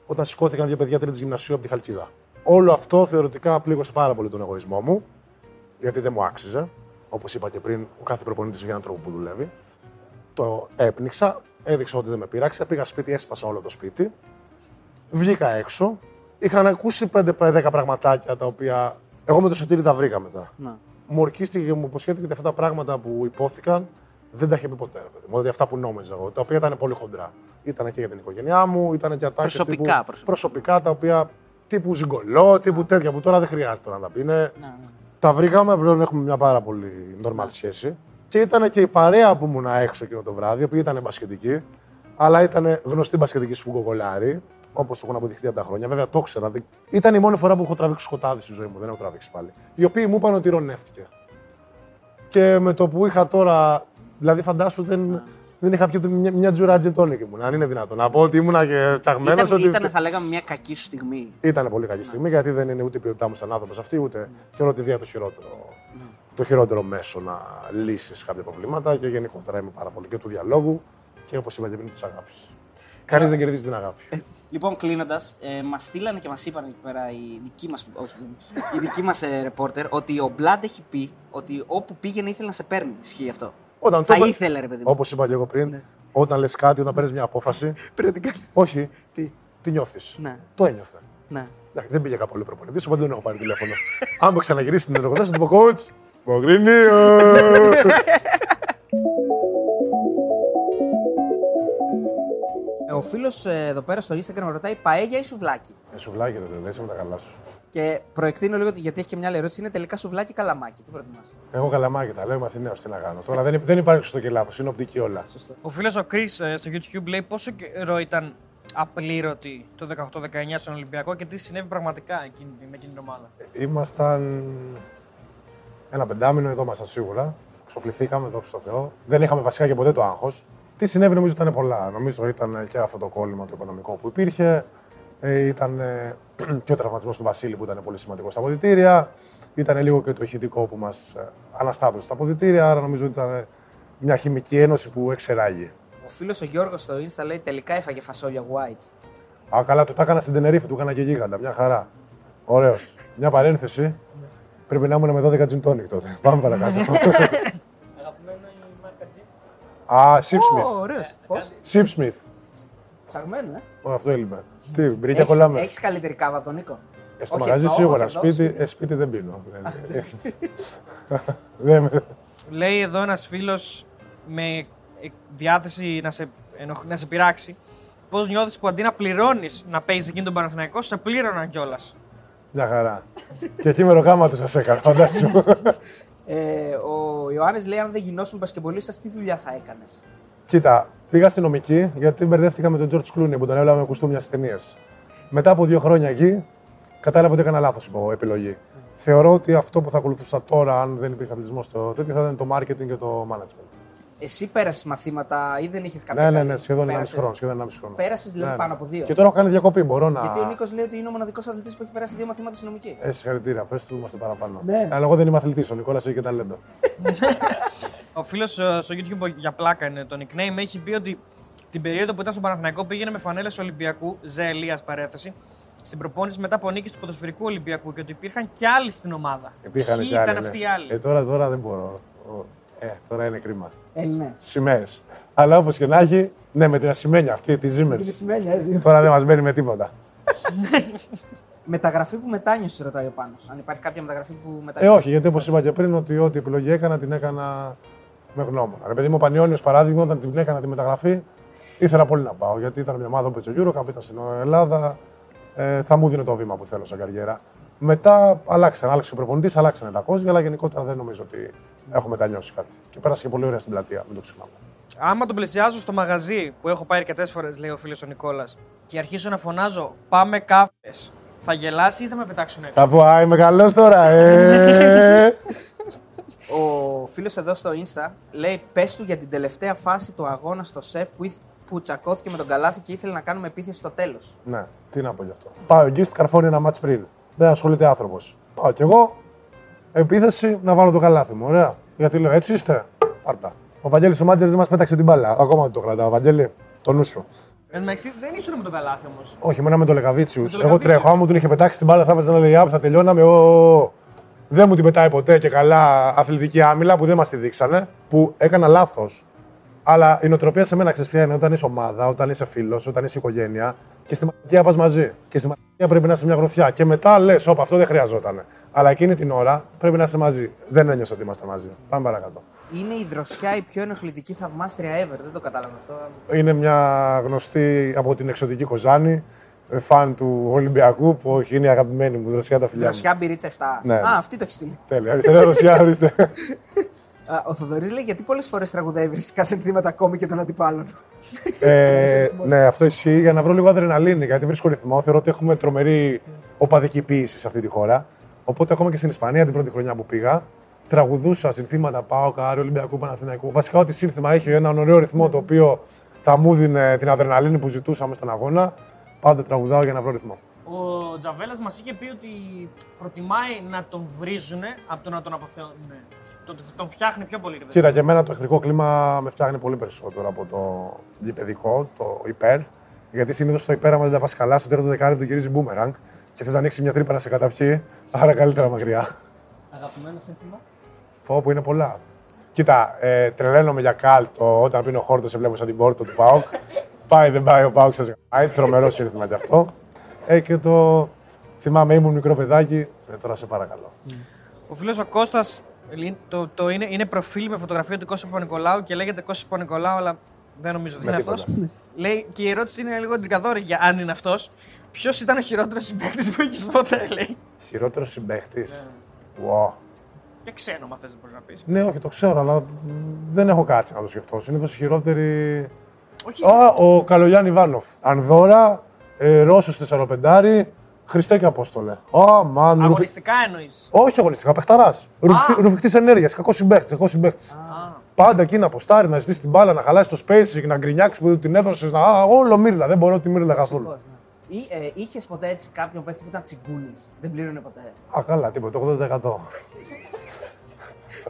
όταν σηκώθηκαν δύο παιδιά τρίτης γυμνασίου από τη Χαλκίδα. Όλο αυτό θεωρητικά πλήγωσε πάρα πολύ τον εγωισμό μου, γιατί δεν μου άξιζε. Όπως είπα και πριν, ο κάθε προπονητής για έναν τρόπο που δουλεύει. Το έπνιξα, έδειξα ότι δεν με πειράξε, πήγα σπίτι, έσπασα όλο το σπίτι. Βγήκα έξω. Είχαν ακούσει 5-10 πραγματάκια τα οποία. Εγώ με το Σωτήρι τα βρήκα μετά. Να. Μου ορκίστηκε και μου υποσχέθηκε ότι αυτά τα πράγματα που υπόθηκαν δεν τα είχε πει ποτέ. Δηλαδή αυτά που νόμιζα εγώ, τα οποία ήταν πολύ χοντρά. Ήταν και για την οικογένειά μου, ήταν και ατάκες προσωπικά, τα οποία τύπου ζυγκολό, τύπου τέτοια που τώρα δεν χρειάζεται να τα πει. Ναι. Τα βρήκαμε, πλέον έχουμε μια πάρα πολύ normal σχέση. Και ήταν και η παρέα που ήμουν έξω εκείνο το βράδυ, που ήταν μπασκετική, αλλά ήταν γνωστή μπασκετική σφουγγοκολάρη. Όπως έχουν αποδειχθεί από τα χρόνια, βέβαια το ήξερα. Ήταν η μόνη φορά που έχω τραβήξει σκοτάδι στη ζωή μου, δεν έχω τραβήξει πάλι. Οι οποίοι μου είπαν ότι ηρωνεύτηκε. Και με το που είχα τώρα. Δηλαδή, φαντάσου δεν είχα πιει μια τζουρά gin tonic ήμουν. Αν είναι δυνατόν. Να πω ότι ήμουν και τσαγμένος. Ήταν, θα λέγαμε, μια κακή σου στιγμή. Ήταν πολύ κακή στιγμή, γιατί δεν είναι ούτε η ποιότητά μου σαν άνθρωπος αυτή, ούτε θεωρώ τη βία το χειρότερο μέσο να λύσει κάποια προβλήματα. Και γενικότερα είμαι πάρα πολύ και του διαλόγου και όπως είπα και πριν τη αγάπη. Κανείς δεν κερδίζει την αγάπη. Λοιπόν, κλείνοντας, μας στείλανε και μας είπαν εκεί πέρα οι δικοί μας ρεπόρτερ ότι ο Μπλαντ έχει πει ότι όπου πήγαινε ήθελε να σε παίρνει. Ισχύει αυτό? Θα ήθελε, ρε παιδί μου. Όπως είπα και εγώ πριν, όταν λες κάτι, όταν παίρνεις μια απόφαση. Πρέπει να την κάνεις. Όχι, τη νιώθεις. Το ένιωθε. Δεν πήγε κάπου άλλο προπονητής, οπότε δεν έχω πάρει τηλέφωνο. Αν με ξαναγυρίσει την εργοδόση, θα του πω coach. Μογρίνιο! Ο φίλος εδώ πέρα στο Instagram ρωτάει παέγια ή σουβλάκι. Σουβλάκι, δεν είσαι με τα καλά σου. Και προεκτείνω λίγο γιατί έχει και μια άλλη ερώτηση. Είναι τελικά σουβλάκι ή καλαμάκι? Τι προτιμάς? Εγώ καλαμάκι, τα λέω Μαθηναίος, τι να κάνω. Τώρα δεν υπάρχει σωστό και λάθος, είναι οπτική όλα. Σωστό. Ο φίλος ο Chris στο YouTube λέει πόσο καιρό ήταν απλήρωτη το 18-19 στον Ολυμπιακό και τι συνέβη πραγματικά με εκείνη την ομάδα. Ήμασταν ένα πεντάμινο, εδώ ήμασταν σίγουρα. Ξοφληθήκαμε, δόξα τω Θεώ. Δεν είχαμε βασικά και ποτέ το άγχος. Τι συνέβη νομίζω ήταν πολλά. Νομίζω ήταν και αυτό το κόλλημα το οικονομικό που υπήρχε. Ήταν και ο τραυματισμός του Βασίλη που ήταν πολύ σημαντικό στα αποδυτήρια. Ήταν λίγο και το ηχητικό που μας αναστάτωσε στα αποδυτήρια. Άρα νομίζω ότι ήταν μια χημική ένωση που εξεράγει. Ο φίλος ο Γιώργος στο Insta λέει τελικά έφαγε φασόλια White. Α, καλά, του τα έκανα στην Τενερίφη, του έκανα και γίγαντα. Μια χαρά. Ωραίος. Μια παρένθεση. Πρέπει να ήμουν με 12 gin tonic τότε. Πάμε παρακάτω. Αγαπημένη μάρκα gin. Α, Shipsmith. Ωραίος. Πώς? Shipsmith. Ψαγμένο, ε. Αυτό έλειπε. Τι, μπρίκια κολλάμε. Έχεις καλύτερη κάβα από τον Νίκο. Στο μαγαζί σίγουρα. Σπίτι δεν πίνω. Λέει εδώ ένας φίλος με διάθεση να σε πειράξει. Πώς νιώθεις που αντί να πληρώνεις να παίζεις εκείνο τον Παναθηναϊκό, σε πλήρωναν κιόλας? Μια χαρά. Και εκεί με ροκάμα του σας έκανα, φαντάσου. Ο Ιωάννης λέει, αν δεν γινώσουν μπασκεμπολίστας, τι δουλειά θα έκανες? Κοίτα, πήγα στη νομική γιατί μπερδεύτηκα με τον George Clooney που τον έβλεπα με κουστούμια στις ταινίες. Μετά από 2 χρόνια εκεί, κατάλαβα ότι έκανα λάθος επιλογή. Θεωρώ ότι αυτό που θα ακολουθούσα τώρα, αν δεν υπήρχε χαπιτισμός στο τέτοιο, θα ήταν το marketing και το management. Εσύ πέρασες μαθήματα ή δεν είχες κάποια? Ναι, σχεδόν 1,5 χρόνο. Πέρασες δηλαδή πάνω από 2. Και τώρα έχω κάνει διακοπή. Μπορώ να. Γιατί ο Νίκος λέει ότι είναι ο μοναδικός αθλητής που έχει περάσει 2 μαθήματα στη νομική. Συγχαρητήρια, πες του είμαστε παραπάνω. Ναι. Αλλά εγώ δεν είμαι αθλητής, ο Νικόλας έχει και ταλέντο. Ο φίλος στο YouTube για πλάκα είναι το nickname. Έχει πει ότι την περίοδο που ήταν στον Παναθηναϊκό πήγαινε με φανέλες Ολυμπιακού, Ζελίας παρέθεση, στην προπόνηση μετά από νίκη του ποδοσφαιρικού Ολυμπιακού και ότι υπήρχαν κι άλλοι στην ομάδα. Ποιοι ήταν αυτοί οι άλλοι? Τώρα δεν μπορώ. Τώρα είναι κρίμα. Έλληνες. Σημαίες. Αλλά όπως και να έχει, ναι, με την ασημένια αυτή τη Ζήμερς. Τώρα δεν μας μπαίνει με τίποτα. Μεταγραφή που μετάνιωσες, ρωτάει ο Πάνος. Αν υπάρχει κάποια μεταγραφή που μετάνιωσες. Όχι, γιατί όπως είπα και πριν, ότι ό,τι επιλογή έκανα την έκανα με γνώμονα. Επειδή είμαι ο Πανιόνιος, παράδειγμα, όταν την έκανα τη μεταγραφή, ήθελα πολύ να πάω. Γιατί ήταν μια ομάδα που έπαιζε στο Eurocup, ήταν στην Ελλάδα. Θα μου δίνει το βήμα που θέλω σαν καριέρα. Μετά άλλαξε ο προπονητής, αλλάξανε τα κόσμια, αλλά γενικότερα δεν νομίζω ότι έχω μετανιώσει κάτι. Και πέρασε και πολύ ωραία στην πλατεία, μην το ξεχνάμε. Άμα τον πλησιάζω στο μαγαζί που έχω πάει αρκετές φορές, λέει ο φίλος ο Νικόλας, και αρχίσω να φωνάζω πάμε κάφτες, θα γελάσει ή θα με πετάξουν έξω? Θα πω, α, είμαι καλός τώρα, Ο φίλος εδώ στο Insta λέει, πες του για την τελευταία φάση του αγώνα στο σεφ που τσακώθηκε με τον καλάθι και ήθελε να κάνουμε επίθεση στο τέλος. Ναι, τι να πω γι' αυτό. Πάω εκεί, καρφώνει ένα μάτς πριν. Δεν ασχολείται άνθρωπος. Πάω κι εγώ, επίθεση να βάλω το καλάθι μου. Ωραία. Γιατί λέω, έτσι είστε. Πάρτα. Ο Βαγγέλης ο μάντζερ δεν μας πέταξε την μπάλα. Ακόμα δεν το κρατάω. Ο Βαγγέλη, το νου σου. Εντάξει, δεν ήσουν με το καλάθι όμως. Όχι, μένα με το Λεκαβίτσιους. Εγώ τρέχω. Άμα μου την είχε πετάξει την μπάλα, θα έβαζε να λέει Απ, θα τελειώναμε. Δεν μου την πετάει ποτέ και καλά αθλητική άμυλα που δεν μας τη δείξανε. Που έκανα λάθος. Αλλά η νοοτροπία σε μένα ξέρεις ποια είναι, όταν είσαι ομάδα, όταν είσαι φίλος, όταν είσαι οικογένεια και στη μαγεία πας μαζί. Και στη μαγεία πρέπει να είσαι μια γροθιά. Και μετά λες, όπα, αυτό δεν χρειαζόταν. Αλλά εκείνη την ώρα πρέπει να είσαι μαζί. Δεν ένιωσα ότι είμαστε μαζί. Πάμε παρακάτω. Είναι η δροσιά η πιο ενοχλητική θαυμάστρια ever. Δεν το κατάλαβα αυτό. Είναι μια γνωστή από την εξωτική Κοζάνη, φαν του Ολυμπιακού, που είναι η αγαπημένη μου δροσιά τα φιλιά. Δροσιά μπυρίτσα 7. Ναι. Α, αυτή το έχει στείλει. Τέλεια, δροσιά, ορίστε. Ο Θοδωρής λέει, γιατί πολλές φορές τραγουδάει βρισικά συνθήματα ακόμη και των αντιπάλων? Ναι, αυτό ισχύει για να βρω λίγο αδρεναλίνη, γιατί βρίσκω ρυθμό. Θεωρώ ότι έχουμε τρομερή οπαδική ποίηση σε αυτή τη χώρα. Οπότε, ακόμα και στην Ισπανία την πρώτη χρονιά που πήγα, τραγουδούσα συνθήματα ΠΑΟΚ, ΑΡ, Ολυμπιακού, Παναθηναϊκού. Βασικά, ό,τι σύνθημα έχει έναν ωραίο ρυθμό το οποίο θα μου δίνει την αδρεναλίνη που ζητούσαμε στον αγώνα. Πάντα τραγουδάω για να βρω ρυθμό. Ο Τζαβέλας μας είχε πει ότι προτιμάει να τον βρίζουνε από το να τον αποθεώνουν. Τον φτιάχνει πιο πολύ. Κοίτα, για μένα το εχθρικό κλίμα με φτιάχνει πολύ περισσότερο από το γηπεδικό, το υπέρ. Γιατί συνήθως το υπέρ, άμα δεν τα πας καλά, στο τέλος του δεκάλεπτου γυρίζει μπούμεραγκ και θες να ανοίξει μια τρύπα να σε καταπιεί. Άρα καλύτερα μακριά. Αγαπημένο σύνθημα? Όπου είναι πολλά. Κοίτα, τρελαίνομαι για κάλτο. Όταν πίνω χόρτο, σε βλέπω σαν την πόρτα του ΠΑΟΚ. Πάει, δεν πάει ο ΠΑΟΚ, σας γαμάει. Τρομερό σύνθημα κι αυτό. Και το θυμάμαι, ήμουν μικρό παιδάκι. Τώρα σε παρακαλώ. Ο φίλος ο Κώστας είναι προφίλ με φωτογραφία του Κώστα Πανικολάου και λέγεται Κώστα Πανικολάου, αλλά δεν νομίζω ότι είναι αυτός. Λέει, και η ερώτηση είναι λίγο εντρικαδόρικη, αν είναι αυτός. Ποιος ήταν ο χειρότερος συμπαίχτης που έχεις ποτέ, λέει. Χειρότερος συμπαίχτης. Wow. Και ξένο, μα θες να μπορείς να πεις. Ναι, όχι, το ξέρω, αλλά δεν έχω κάτσει να το σκεφτώ. Συνήθως οι χειρότεροι. Ο Καλογιάννη Ιβάνοφ. Ανδώρα. Ρώσους 4-5, Χριστέ και Απόστολε. Αγωνιστικά εννοείς? Όχι αγωνιστικά, παιχταράς. Ρουφικτής ενέργειας, κακός συμπαίχτης. Πάντα εκεί να αποστάρει, να ζητήσει την μπάλα, να χαλάσει το spacing, να γκρινιάξει που την έδωσες. Όλο μύρλα, δεν μπορώ τη μύρλα καθόλου. Είχες ποτέ έτσι κάποιον παίχτη που ήταν τσιγκούνης, δεν πλήρωνε ποτέ? Ακάλα, τίποτα, 80%.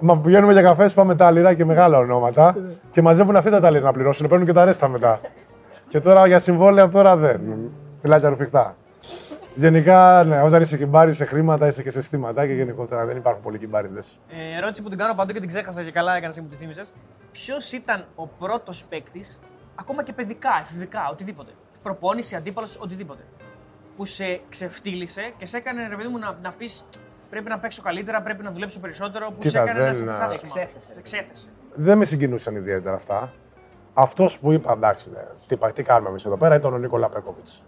Μα πηγαίνουμε για καφέ, πάμε τα αλειρά και μεγάλα ονόματα και μαζεύουν αυτή τα αλειρά να πληρώσουν, παίρνουν και τα ρέστα μετά. Και τώρα για συμβόλαια τώρα δεν. Φιλάκια ρουφιχτά. Γενικά, ναι, όταν είσαι κυμπάρι σε χρήματα, είσαι και σε στήματα και γενικότερα δεν υπάρχουν πολλοί κυμπάριδες. Ερώτηση που την κάνω παντού και την ξέχασα και καλά έκανες και μου τη θύμισες. Ποιος ήταν ο πρώτος παίκτης, ακόμα και παιδικά, εφηβικά, οτιδήποτε, προπόνηση, αντίπαλος, οτιδήποτε, που σε ξεφτύλισε και σε έκανε, ρε παιδί μου, να πεις πρέπει να παίξω καλύτερα, πρέπει να δουλέψω περισσότερο, που κοίτα, σε έκανε ένα στάσμα. Εξέφεσε. Δεν με συγκινούσαν ιδιαίτερα αυτά. Αυτός που είπα, εντάξει, τι κάνουμε εμείς εδώ πέρα, ήταν ο Νίκολα Πέκοβιτς.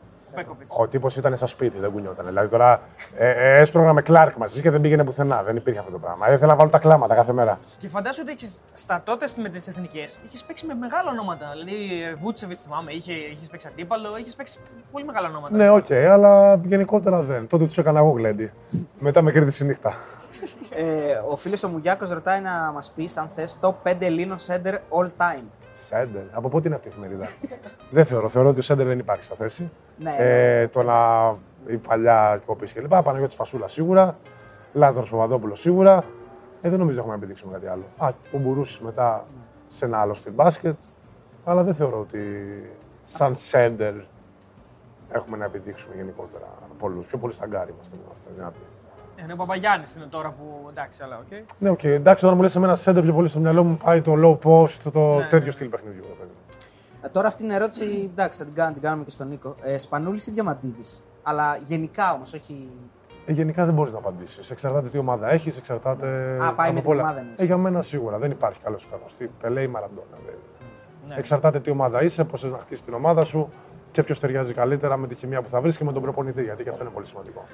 Ο τύπος ήταν σαν σπίτι, δεν κουνιόταν. Δηλαδή τώρα έσπρωγα με Κλάρκ μαζί και δεν πήγαινε πουθενά. Δεν υπήρχε αυτό το πράγμα. Ήθελα να βάλω τα κλάματα κάθε μέρα. Και φαντάζομαι ότι έχεις στα τότε με τις εθνικές, είχες παίξει με μεγάλα ονόματα. Δηλαδή Βούτσεβιτς, θυμάμαι, είχες παίξει αντίπαλο, είχες παίξει πολύ μεγάλα ονόματα. Ναι, οκ, αλλά γενικότερα δεν. Τότε τους έκανα εγώ γλέντι. Μετά με κέρδισε η νύχτα. Ο φίλος ο Μουγιάκος ρωτάει να μας πεις αν θες το 5 Ελλήνων σέντερ all time. Σέντερ. Από πότε είναι αυτή η εφημερίδα? Δεν θεωρώ. Θεωρώ ότι ο σέντερ δεν υπάρχει στα θέση. Ναι, το να η παλιά κόπηση κλπ. Παναγιώτης Φασούλα σίγουρα. Λάζαρος Παπαδόπουλος σίγουρα. Δεν νομίζω να έχουμε επιδείξουμε κάτι άλλο. Α, ο Μπουρούσης μετά σε ένα άλλο στην μπάσκετ. Αλλά δεν θεωρώ ότι σαν σέντερ έχουμε να επιδείξουμε γενικότερα πολλούς. Πιο πολύ σταγκάρι είμαστε δυνατοί. Ο Παπαγιάννης είναι τώρα που εντάξει, αλλά οκ. Okay. Ναι, οκ. Okay. Εντάξει, όταν μου λες εμένα σέντερ πιο πολύ στο μυαλό μου πάει το low post, το ναι, τέτοιο στυλ παιχνιδιού. Τώρα αυτή την ερώτηση, εντάξει, θα την κάνουμε και στον Νίκο. Σπανούλης ή Διαμαντίδης? Αλλά γενικά όμως, όχι. Γενικά δεν μπορείς να απαντήσεις. Εξαρτάται τι ομάδα έχεις, εξαρτάται. Α, πάει με την ομάδα εννοείς. Για μένα σίγουρα δεν υπάρχει καλός κανόνας. Τι Πελέ ή Μαραντόνα. Ναι. Εξαρτάται τι ομάδα είσαι, πώς να χτίσεις την ομάδα σου και ποιος ταιριάζει καλύτερα με τη χημεία που θα βρεις και με τον προπονητή, γιατί και αυτό είναι πολύ σημαντικό.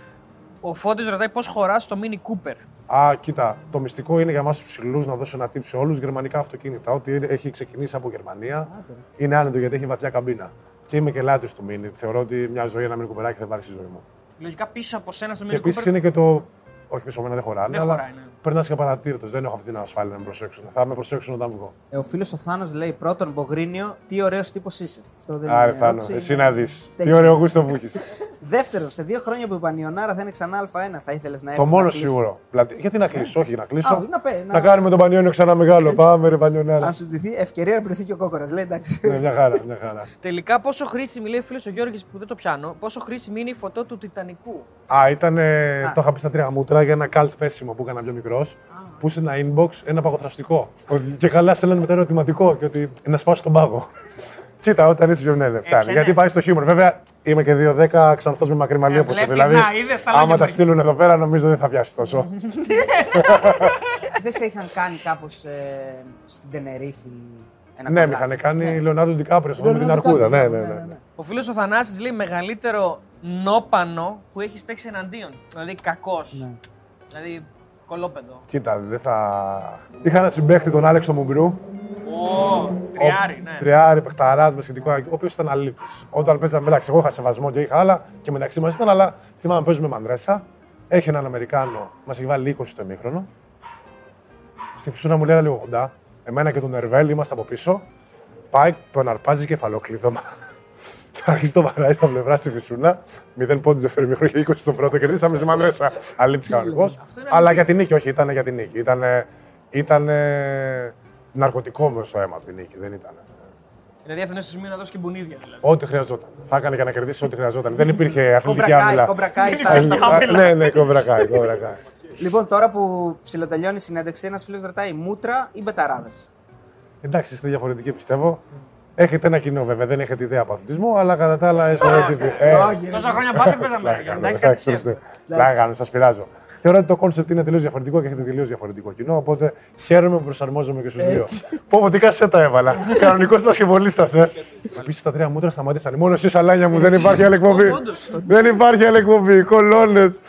Ο Φώτης ρωτάει πώς χωράς το Mini Cooper. Α, κοίτα, το μυστικό είναι για εμάς τους ψηλούς να δώσω ένα tip σε όλους. Γερμανικά αυτοκίνητα. Ό,τι έχει ξεκινήσει από Γερμανία είναι άνετο γιατί έχει βαθιά καμπίνα. Και είμαι και λάτρης του Mini. Θεωρώ ότι μια ζωή, ένα Mini Cooper θα υπάρχει στη ζωή μου. Λογικά πίσω από σένα στο Mini Cooper. Και επίσης είναι και το. Όχι, πίσω από μένα δεν χωράνε. Αλλά περνάς και παρατήρητος. Δεν έχω αυτή την ασφάλεια να με προσέξουν. Θα με προσέξουν όταν βγω. Ο φίλος ο Θάνος λέει πρώτον Μπογρίνιο, τι ωραίος τύπος είσαι. Αυτό δεν είναι Θάνος, εσύ να δεις. Τι ωραίο γούστο που έχεις. Δεύτερον, σε 2 χρόνια που η Πανιονάρα θα είναι ξανά Α1, θα ήθελες να έρθεις? Το μόνο να σίγουρο. Γιατί να κλείσω, όχι να κλείσω. Α, να κάνουμε τον Πανιόνιο ξανά μεγάλο. Πάμε, ρε Πανιονάρα. Αν σου ντυθεί ευκαιρία να πληθεί και ο Κόκορας. Λέει εντάξει. Ναι, μια χαρά, μια χαρά. Τελικά, πόσο χρήσιμη, λέει ο φίλος ο Γιώργης που δεν το πιάνω, πόσο χρήσιμη είναι η φωτό του Τιτανικού? Α, ήταν. Το είχα πει στα 3 μούτρα για ένα καλτ πέσιμο που έκανα πιο μικρός. Που είσαι ένα inbox, ένα παγωθραυστικό. Και καλά στέλνανε μετά ερωτηματικό και ότι να σπάσει τον πάγο. Κοίτα, όταν είσαι πιο νέο, φτάνει. Γιατί πάει στο χιούμορ. Βέβαια, είμαι και 2-10 ξανθός με μακριμαλί όπως είμαι. Δηλαδή, άμα τα στείλουν εδώ πέρα, νομίζω δεν θα πιάσει τόσο. Δεν σε είχαν κάνει κάπως στην Τενερίφη? Ναι, με είχαν κάνει Λεωνάρντο Ντικάπριο με την Αρκούδα. Ο φίλος ο Θανάσης λέει μεγαλύτερο νόπανο που έχεις παίξει εναντίον. Δηλαδή, κακός. Δηλαδή, κολόπεδο. Κοίτα, δεν θα. Είχα ένα συμπαίχτη τον Άλεξο Μουμπρού. Τριάρι, ναι. Τριάρι, παιχταράς με σχετικό, ο οποίος ήταν αλήπτης. Όταν παίζαμε, εντάξει, εγώ είχα σεβασμό και είχα άλλα και μεταξύ μας ήταν, αλλά θυμάμαι παίζουμε μαντρέσα. Έχει έναν Αμερικάνο, μας έχει βάλει 20 στο ημίχρονο. Στη φυσούνα μου λέει λίγο κοντά. Εμένα και τον Ερβέλ είμαστε από πίσω. Πάει, τον αρπάζει κεφαλοκλείδωμα. Αρχίζει το βαράει στα πλευρά στη φυσούνα. 0 πόντους δεύτερο ημίχρονο και 20 στον πρώτο. Κερδίσαμε στη μαντρέσα. Αλήπτης κανονικός. Αλλά για την νίκη, όχι, ήταν για την νίκη. Ήταν. Ναρκωτικό μέσα στο αίμα από την νίκη, δεν ήταν. Δηλαδή, αυτό είναι στο σημείο να δώσει και μπουνίδια. Δηλαδή. Ό,τι χρειαζόταν. Θα έκανε για να κερδίσει ό,τι χρειαζόταν. Δεν υπήρχε αθλητική άμυλα. Κομπρακάι, κομπρακάι. Ναι, ναι, κομπρακάι. Λοιπόν, τώρα που ψιλοτελειώνει η συνέντευξη, ένας φίλος ρωτάει μούτρα ή μπεταράδες. Εντάξει, είστε διαφορετικοί πιστεύω. Έχετε ένα κοινό βέβαια, δεν έχετε ιδέα από αθλητισμό, αλλά κατά τα άλλα. Τόσα χρόνια μπάσκετ παίζαμε. Εντάξει, σας πειράζω. Θεωρώ ότι το κόνσεπτ είναι τελείως διαφορετικό και έχετε τελείως διαφορετικό κοινό. Οπότε χαίρομαι που προσαρμόζομαι και στους δύο. Ποποτικά σε τα έβαλα. Κανονικός πασχεβολίστας, Επίσης τα 3 μούτρα σταματήσαν. Μόνο εσείς, αλάνια μου, δεν υπάρχει άλλη εκπομπή. Δεν υπάρχει άλλη εκπομπή. Κολώνες.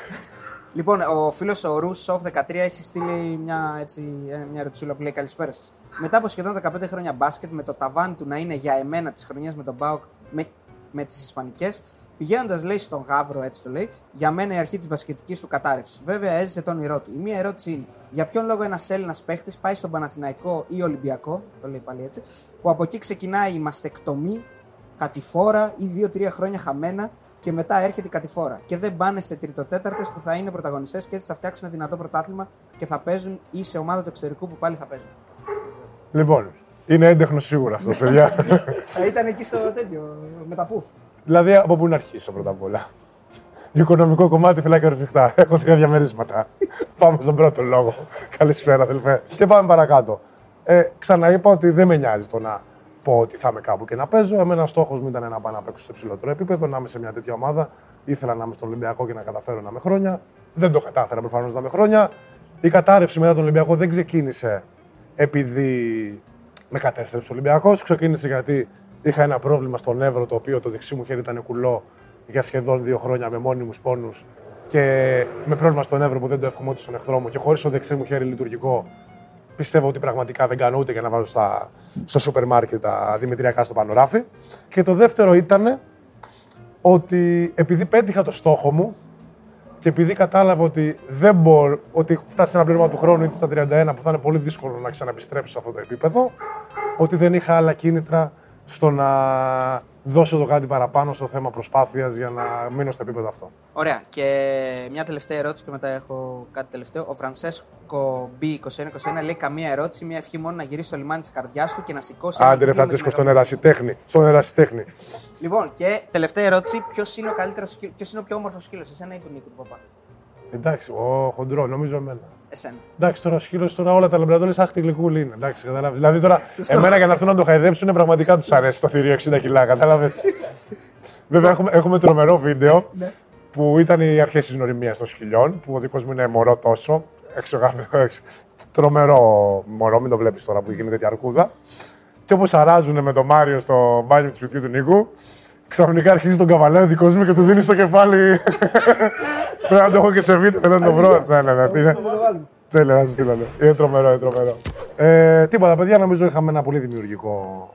Λοιπόν, ο φίλος ο Ρούσοφ13 έχει στείλει μια ροτσούλα που λέει καλησπέρα σας. Μετά από σχεδόν 15 χρόνια μπάσκετ, με το ταβάνι του να είναι για εμένα τις χρονιές με τον Μπαουκ με τις Ισπανικές. Πηγαίνοντας, λέει στον Γαύρο, έτσι το λέει, για μένα η αρχή της μπασκετικής του κατάρρευσης. Βέβαια, έζησε το όνειρό του. Η μία ερώτηση είναι: για ποιον λόγο ένας Έλληνας παίχτης πάει στον Παναθηναϊκό ή Ολυμπιακό, το λέει πάλι έτσι, που από εκεί ξεκινάει η μαστεκτομή, κατηφόρα ή 2-3 χρόνια χαμένα και μετά έρχεται η κατηφόρα. Και δεν πάνε σε τριτοτέταρτες που θα είναι πρωταγωνιστές και έτσι θα φτιάξουν ένα δυνατό πρωτάθλημα και θα παίζουν ή σε ομάδα του εξωτερικού που πάλι θα παίζουν. Λοιπόν, είναι έντεχνο σίγουρα αυτό, παιδιά. Ήταν εκεί στο τέτοιο, με τα πουφ. Δηλαδή, από πού να αρχίσω πρώτα απ' όλα. Οικονομικό κομμάτι, φυλάκια ρηφιχτά. Έχω τρία διαμερίσματα. Πάμε στον πρώτο λόγο. Καλησπέρα, αδελφέ. Και πάμε παρακάτω. Ξαναείπα ότι δεν με νοιάζει το να πω ότι θα είμαι κάπου και να παίζω. Εμένα στόχος μου ήταν να πάω να παίξω σε ψηλότερο επίπεδο, να είμαι σε μια τέτοια ομάδα. Ήθελα να είμαι στον Ολυμπιακό και να καταφέρω να είμαι χρόνια. Δεν το κατάφερα προφανώς να είμαι χρόνια. Η κατάρρευση μετά τον Ολυμπιακό δεν ξεκίνησε επειδή με κατέστρεψε ο Ολυμπιακός. Ξεκίνησε γιατί είχα ένα πρόβλημα στον νεύρο, το οποίο το δεξί μου χέρι ήταν κουλό για σχεδόν 2 χρόνια με μόνιμους πόνους και με πρόβλημα στον νεύρο που δεν το εύχομαι ούτε στον εχθρό μου και χωρίς το δεξί μου χέρι λειτουργικό. Πιστεύω ότι πραγματικά δεν κάνω ούτε για να βάζω στο σούπερ μάρκετ τα δημητριακά στο πανωράφι. Και το δεύτερο ήταν ότι επειδή πέτυχα το στόχο μου και επειδή κατάλαβα ότι δεν μπορώ, ότι φτάσει σε ένα πλήρωμα του χρόνου ή στα 31 που θα είναι πολύ δύσκολο να ξαναεπιστρέψω σε αυτό το επίπεδο, ότι δεν είχα άλλα κίνητρα στο να δώσω το κάτι παραπάνω στο θέμα προσπάθειας για να μείνω στο επίπεδο αυτό. Ωραία. Και μια τελευταία ερώτηση και μετά έχω κάτι τελευταίο. Ο Φρανσέσκο B2121 λέει καμία ερώτηση, μια ευχή μόνο να γυρίσει στο λιμάνι της καρδιάς του και να σηκώσει... Άντε ρε Φρανσέσκο, στον ερασιτέχνη. Στον ερασιτέχνη. Λοιπόν, και τελευταία ερώτηση. Ποιος είναι ο καλύτερος, ποιος είναι ο πιο όμορφος σκύλος, εσένα ή του Νίκου του Παπά? Εντάξει, ο χοντρό, νομίζω εμένα. Εσένα. Εντάξει, τώρα ο σκύλος, τώρα όλα τα λαμπραδόλια σαν άχτη γλυκούλη είναι. Εντάξει, καταλάβεις. Δηλαδή τώρα, εμένα για να έρθουν να το χαϊδέψουν, πραγματικά τους αρέσει το θηρίο 60 κιλά, κατάλαβες. Βέβαια, έχουμε τρομερό βίντεο που ήταν οι αρχές της γνωριμίας των σκυλιών, που ο δικός μου είναι μωρό τόσο. Τρομερό μωρό, μην το βλέπεις τώρα που γίνεται τέτοια αρκούδα. Και όπως αράζουν με τον Μάριο στο μπάνιο του σπιτιού του Νίκου, ξαφνικά αρχίζει τον καβαλάει ο δικός μου και του δίνει στο κεφάλι. Πρέπει να το έχω και σε βίντεο, θέλω να το βρω. Ναι. Τέλεια, να σου στείλω. Είναι τρομερό, είναι τρομερό. Τίποτα, παιδιά, νομίζω είχαμε ένα πολύ δημιουργικό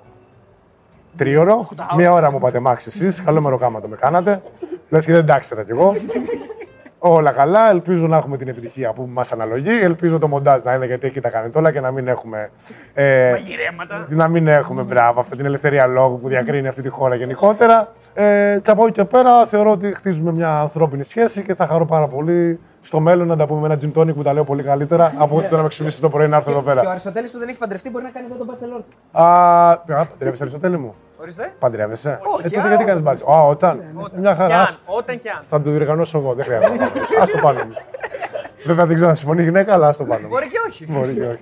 3ωρο. 1 ώρα μου είπατε μάξι εσείς. Καλό μεροκάματο με κάνατε. Λες και δεν τάξερα κι εγώ. Όλα καλά. Ελπίζω να έχουμε την επιτυχία που μας αναλογεί. Ελπίζω το μοντάζ να είναι γιατί εκεί τα κάνετε όλα και να μην έχουμε. Μαγειρέματα. Να μην έχουμε, μπράβο, αυτή την ελευθερία λόγου που διακρίνει αυτή τη χώρα γενικότερα. Και από εκεί και πέρα θεωρώ ότι χτίζουμε μια ανθρώπινη σχέση και θα χαρώ πάρα πολύ στο μέλλον να τα πούμε με ένα gin tonic που τα λέω πολύ καλύτερα από ότι το να με ξυπνήσει το πρωί να έρθω εδώ πέρα. Και ο Αριστοτέλης που δεν έχει παντρευτεί μπορεί να κάνει εδώ τον μπατσελόρ. Παντρεύεσαι, Αριστοτέλη μου. Παντρεύεσαι. Τότε γιατί κάνεις μπάτσο. Μια χαρά. Όταν και αν. Θα το διοργανώσω εγώ, δεν χρειάζεται. Ας το πάνω μου. Βέβαια δεν ξέρω να συμφωνεί η γυναίκα, αλλά ας το πάνω μου. Μπορεί και όχι.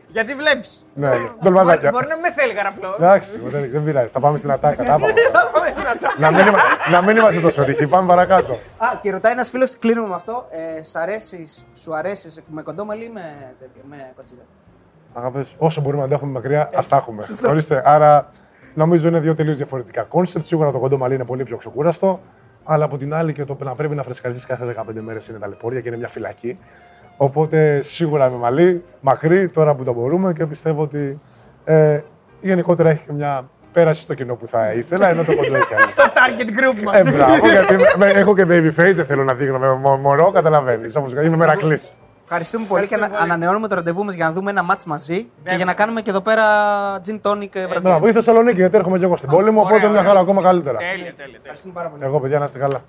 Γιατί βλέπεις. Ναι, ντολμαδάκια. Μπορεί να με θέλει γραφλό. Εντάξει, δεν πειράζει. Θα πάμε στην ατάκα. Να μην είμαστε τόσο ρηχοί. Πάμε παρακάτω. Και ρωτάει ένας φίλος, κλείνουμε με αυτό. Σου αρέσει με κοντόμαλι ή με κοτσίδα? Αγαπητέ, όσο μπορούμε να τα έχουμε μακριά, ας τα έχουμε. Ορίστε. Άρα. Νομίζω είναι 2 τελείως διαφορετικά κόνσεπτ. Σίγουρα το κοντομαλί είναι πολύ πιο ξεκούραστο, αλλά από την άλλη και το να πρέπει να φρεσκαριστείς κάθε 15 μέρες είναι ταλαιπωρία και είναι μια φυλακή. Οπότε σίγουρα με μαλλί, μακρύ, τώρα που το μπορούμε και πιστεύω ότι γενικότερα έχει και μια πέραση στο κοινό που θα ήθελα, ενώ το κοντό έχει. Στο target group μας. Μπράβο, γιατί έχω και baby face, δεν θέλω να δείχνω με μωρό, καταλαβαίνεις. Είμαι μερακλής. Ευχαριστούμε πολύ και ανανεώνουμε το ραντεβού μας για να δούμε ένα μάτς μαζί και για να κάνουμε και εδώ πέρα gin tonic βραδιά. Μπράβο, ή Θεσσαλονίκη, γιατί έρχομαι και εγώ στην πόλη μου, οπότε μια χαρά ακόμα καλύτερα. Τέλεια. Ευχαριστούμε πάρα πολύ. Εγώ, παιδιά, να είστε καλά.